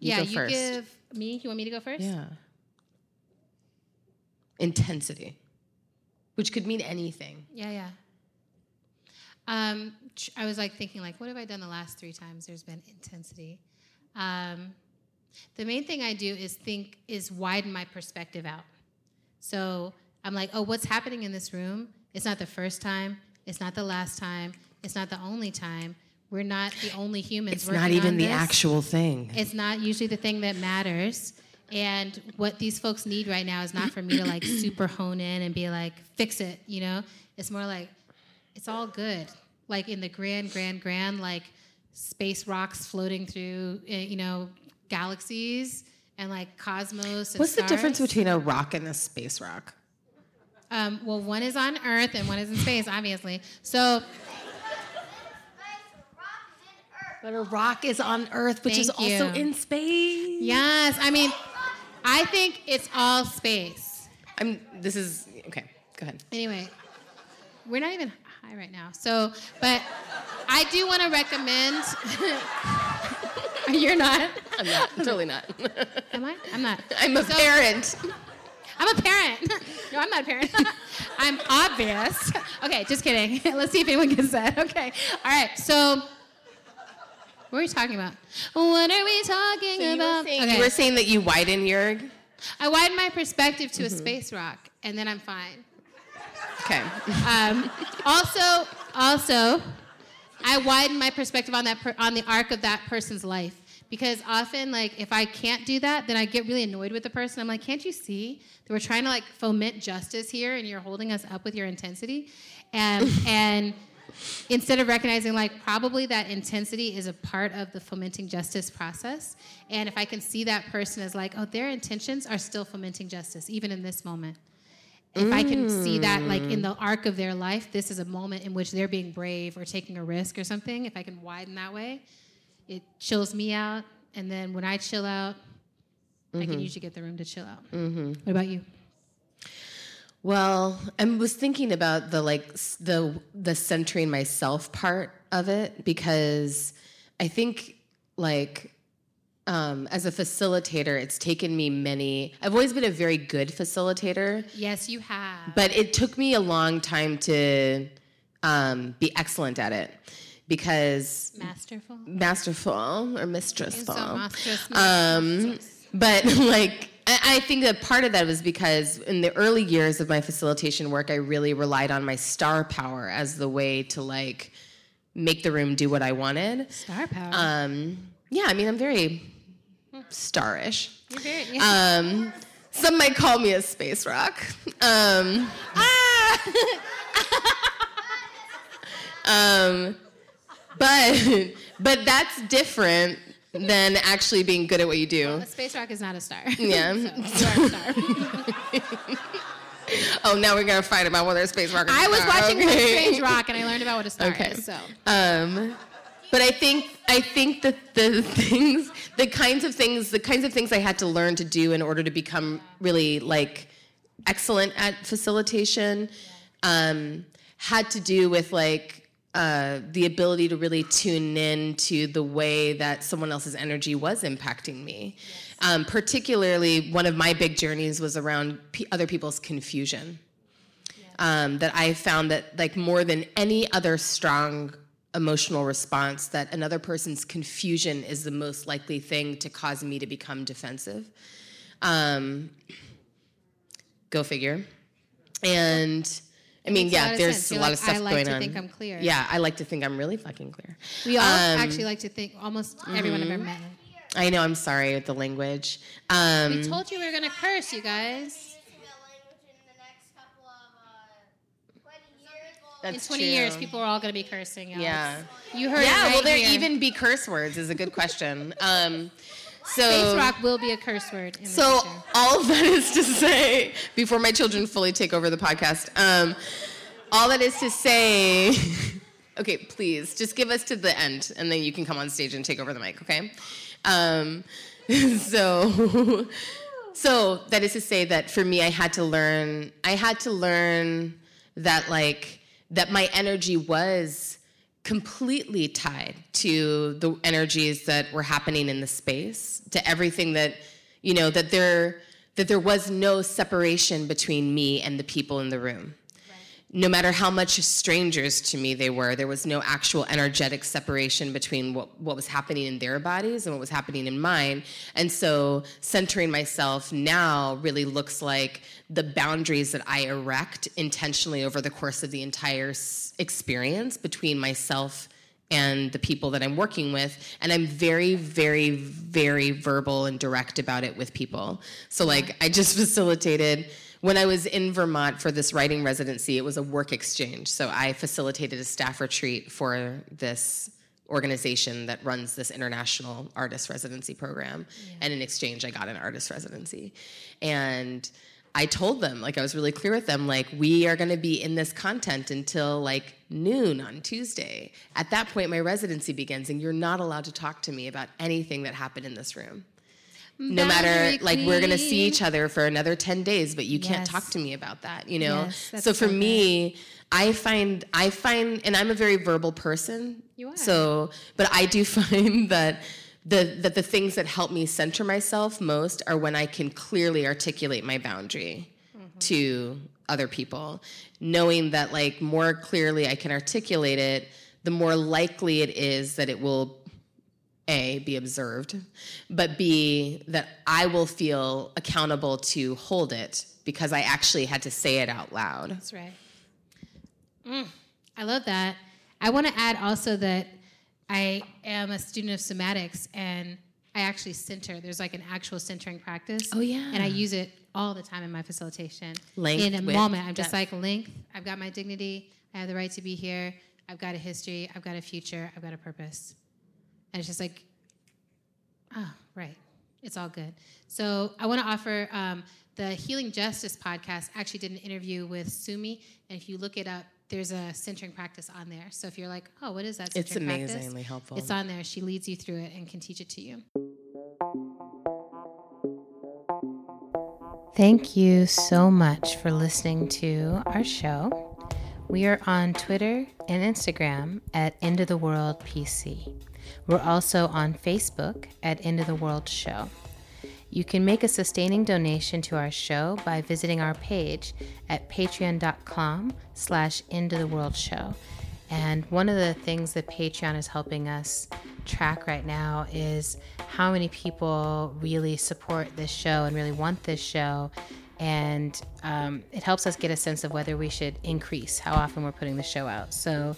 You yeah. Go you first. Give me. You want me to go first? Yeah. Intensity. Which could mean anything. Yeah, yeah. Um, tr- I was like thinking, like, what have I done the last three times there's been intensity? Um, the main thing I do is think, is widen my perspective out. So I'm like, oh, what's happening in this room? It's not the first time. It's not the last time. It's not the only time. We're not the only humans working on this. It's not even the actual thing. It's not usually the thing that matters. And what these folks need right now is not for me to, like, super hone in and be like, fix it, you know? It's more like, it's all good. Like, in the grand, grand, grand, like, space rocks floating through, you know, galaxies and, like, cosmos and What's stars. The difference between a rock and a space rock? Um, well, one is on Earth and one is in space, obviously. So... But a rock is on Earth, which Thank is you. also in space. Yes. I mean, I think it's all space. I'm, this is, okay, go ahead. Anyway, we're not even high right now. So, but I do want to recommend. You're not? I'm not. I'm totally not. Am I? I'm not. I'm a so, parent. I'm a parent. No, I'm not a parent. I'm obvious. Okay, just kidding. Let's see if anyone gets that. Okay. All right. So... What are we talking about? What are we talking so you about? Were saying, okay. You were saying that you widen your... I widen my perspective to mm-hmm. a space rock, and then I'm fine. Okay. Um, also, also, I widen my perspective on that per, on the arc of that person's life, because often, like, if I can't do that, then I get really annoyed with the person. I'm like, can't you see that we're trying to like foment justice here, and you're holding us up with your intensity, and and. Instead of recognizing, like, probably that intensity is a part of the fomenting justice process. And if I can see that person as like, oh, their intentions are still fomenting justice, even in this moment. If mm. I can see that, like, in the arc of their life, this is a moment in which they're being brave or taking a risk or something. If I can widen that way, it chills me out. And then when I chill out, mm-hmm. I can usually get the room to chill out. Mm-hmm. What about you? Well, I was thinking about the like the the centering myself part of it, because I think like um, as a facilitator, it's taken me many. I've always been a very good facilitator. Yes, you have. But it took me a long time to um, be excellent at it, because masterful, masterful or mistressful. So mistress, um, but like. I think that part of that was because in the early years of my facilitation work, I really relied on my star power as the way to, like, make the room do what I wanted. Star power? Um, yeah, I mean, I'm very star-ish. You're very, yeah. Um, some might call me a space rock. Um, ah! um, but but that's different than actually being good at what you do. Well, a space rock is not a star. Yeah. So, you are a star. Oh, now we're going to fight about whether a space rock is a star. I was watching okay. Strange Rock, and I learned about what a star okay. is. So. Um, but I think I think that the things, the kinds of things, the kinds of things I had to learn to do in order to become really, like, excellent at facilitation um, had to do with, like, Uh, the ability to really tune in to the way that someone else's energy was impacting me. Yes. Um, particularly, one of my big journeys was around p- other people's confusion. Yeah. Um, that I found that, like, more than any other strong emotional response, that another person's confusion is the most likely thing to cause me to become defensive. Um, go figure. And... I mean, yeah, a there's a lot like, of stuff like going on. I like to think I'm clear. Yeah, I like to think I'm really fucking clear. We all um, actually like to think, almost mm-hmm. everyone I've ever met. I know, I'm sorry with the language. Um, we told you we were going to curse, you guys. That's in twenty true. years, people are all going to be cursing. Alex. Yeah. You heard yeah, it right Yeah, will there here. even be curse words is a good question. Um So, space rock will be a curse word. In so the all that is to say, before my children fully take over the podcast, um, all that is to say, okay, please, just give us to the end, and then you can come on stage and take over the mic, okay? Um, so, so that is to say that for me, I had to learn, I had to learn that, like, that my energy was completely tied to the energies that were happening in the space, to everything that, you know, that there that there was no separation between me and the people in the room. Right. No matter how much strangers to me they were, there was no actual energetic separation between what, what was happening in their bodies and what was happening in mine. And so centering myself now really looks like the boundaries that I erect intentionally over the course of the entire experience between myself and the people that I'm working with. And I'm very, very, very verbal and direct about it with people. So, like, I just facilitated... When I was in Vermont for this writing residency, it was a work exchange. So I facilitated a staff retreat for this organization that runs this international artist residency program. Yeah. And in exchange, I got an artist residency. And... I told them, like, I was really clear with them, like, we are going to be in this content until, like, noon on Tuesday. At that point, my residency begins, and you're not allowed to talk to me about anything that happened in this room. No matter, like, we're going to see each other for another ten days, but you can't yes. talk to me about that, you know? Yes, so for so me, I find, I find, and I'm a very verbal person. You are. So, but I do find that the, that the things that help me center myself most are when I can clearly articulate my boundary mm-hmm. to other people. Knowing that, like, more clearly I can articulate it, the more likely it is that it will A, be observed, but B, that I will feel accountable to hold it because I actually had to say it out loud. That's right. Mm, I love that. I want to add also that I am a student of somatics, and I actually center. There's like an actual centering practice. Oh, yeah. And I use it all the time in my facilitation. Length, in a width, moment, I'm just depth. Like, length, I've got my dignity, I have the right to be here, I've got a history, I've got a future, I've got a purpose. And it's just like, oh, right. It's all good. So I want to offer um, the Healing Justice podcast. I actually did an interview with Sumi. And if you look it up, there's a centering practice on there. So if you're like, oh, what is that centering practice? It's amazingly practice? helpful. It's on there. She leads you through it and can teach it to you. Thank you so much for listening to our show. We are on Twitter and Instagram at End of the World P C. We're also on Facebook at End of the World Show. You can make a sustaining donation to our show by visiting our page at patreon.com slash End of the World Show. And one of the things that Patreon is helping us track right now is how many people really support this show and really want this show. And um, it helps us get a sense of whether we should increase how often we're putting the show out. So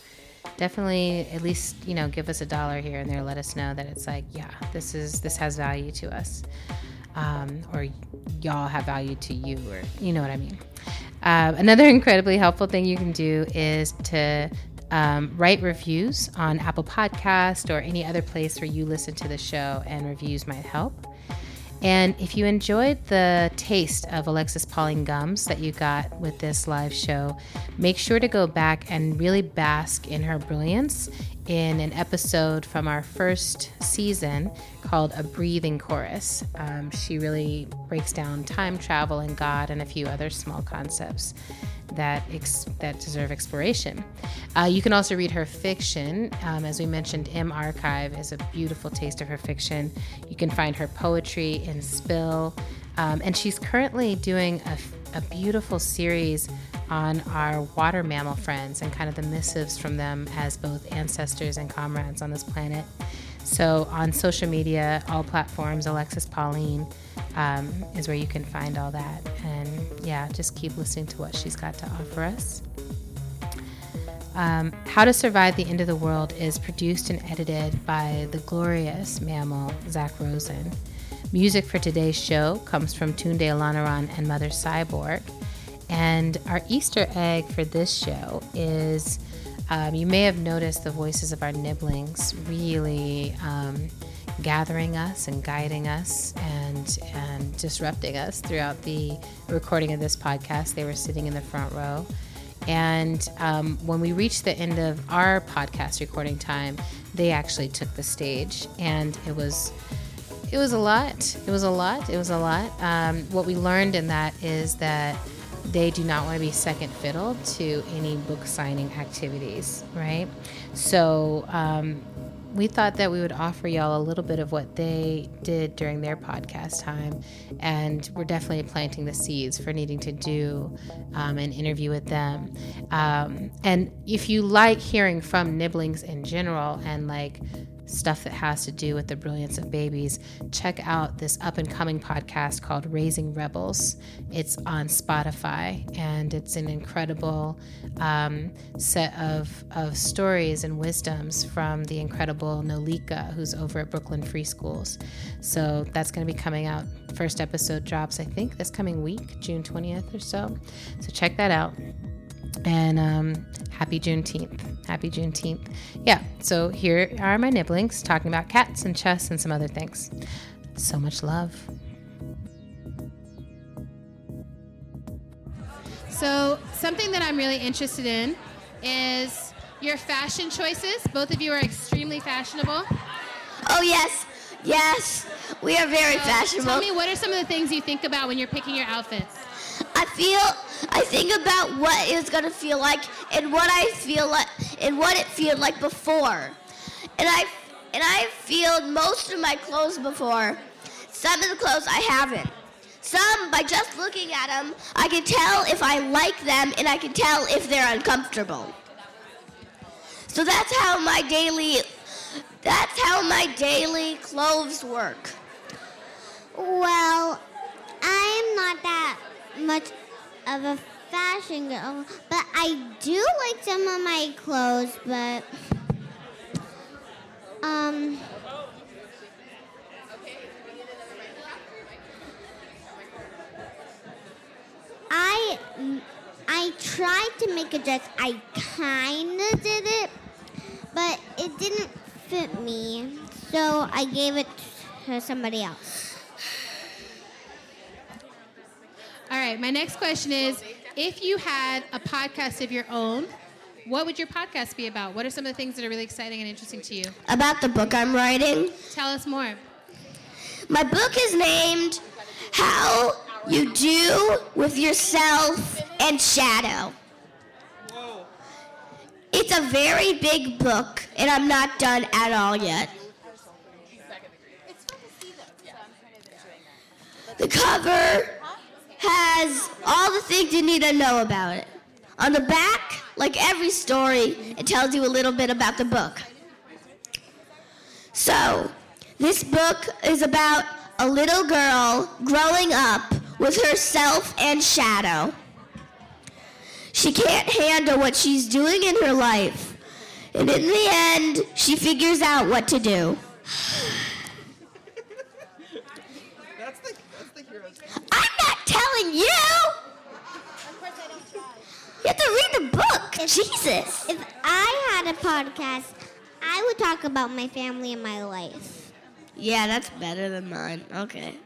definitely, at least, you know, give us a dollar here and there. Let us know that it's like, yeah, this is this has value to us, um, or y'all have value to you, or you know what I mean. Uh, another incredibly helpful thing you can do is to um, write reviews on Apple Podcast or any other place where you listen to the show, and reviews might help. And if you enjoyed the taste of Alexis Pauline Gumbs that you got with this live show, make sure to go back and really bask in her brilliance in an episode from our first season called A Breathing Chorus. Um, she really breaks down time travel and God and a few other small concepts that ex- that deserve exploration. Uh, you can also read her fiction. Um, as we mentioned, M. Archive is a beautiful taste of her fiction. You can find her poetry in Spill. Um, and she's currently doing a, a beautiful series on our water mammal friends and kind of the missives from them as both ancestors and comrades on this planet. So on social media, all platforms, Alexis Pauline um, is where you can find all that. And yeah, just keep listening to what she's got to offer us. Um, How to Survive the End of the World is produced and edited by the glorious mammal, Zach Rosen. Music for today's show comes from Tunde Alanaran and Mother Cyborg. And our Easter egg for this show is, um, you may have noticed the voices of our nibblings really um, gathering us and guiding us and, and disrupting us throughout the recording of this podcast. They were sitting in the front row. And um, when we reached the end of our podcast recording time, they actually took the stage, and it was... It was a lot. It was a lot. It was a lot. Um, what we learned in that is that they do not want to be second fiddle to any book signing activities, right? So um, we thought that we would offer y'all a little bit of what they did during their podcast time. And we're definitely planting the seeds for needing to do um, an interview with them. Um, and if you like hearing from nibblings in general and like, stuff that has to do with the brilliance of babies, check out this up-and-coming podcast called Raising Rebels. It's on Spotify, and it's an incredible um, set of, of stories and wisdoms from the incredible Nolika, who's over at Brooklyn Free Schools. So that's going to be coming out. First episode drops, I think, this coming week, June twentieth or so. So check that out. And um, happy Juneteenth. Happy Juneteenth. Yeah, so here are my nibblings talking about cats and chess and some other things. So much love. So something that I'm really interested in is your fashion choices. Both of you are extremely fashionable. Oh, yes. Yes. We are very so fashionable. Tell me, what are some of the things you think about when you're picking your outfits? I feel, I think about what it's going to feel like and what I feel like and what it felt like before. And I and I've filled most of my clothes before. Some of the clothes I haven't. Some, by just looking at them, I can tell if I like them and I can tell if they're uncomfortable. So that's how my daily, that's how my daily clothes work. Well, I'm not that much of a fashion girl, but I do like some of my clothes, but um I I tried to make a dress. I kind of did it, but it didn't fit me, so I gave it to somebody else. All right, my next question is, if you had a podcast of your own, what would your podcast be about? What are some of the things that are really exciting and interesting to you? About the book I'm writing. Tell us more. My book is named How You Do With Yourself and Shadow. It's a very big book, and I'm not done at all yet. The cover has all the things you need to know about it. On the back, like every story, it tells you a little bit about the book. So, this book is about a little girl growing up with herself and shadow. She can't handle what she's doing in her life, and in the end, she figures out what to do. That's the, that's the hero thing. I'm not telling you! Of course I don't try. You have to read the book, if, Jesus. If I had a podcast, I would talk about my family and my life. Yeah, that's better than mine. Okay.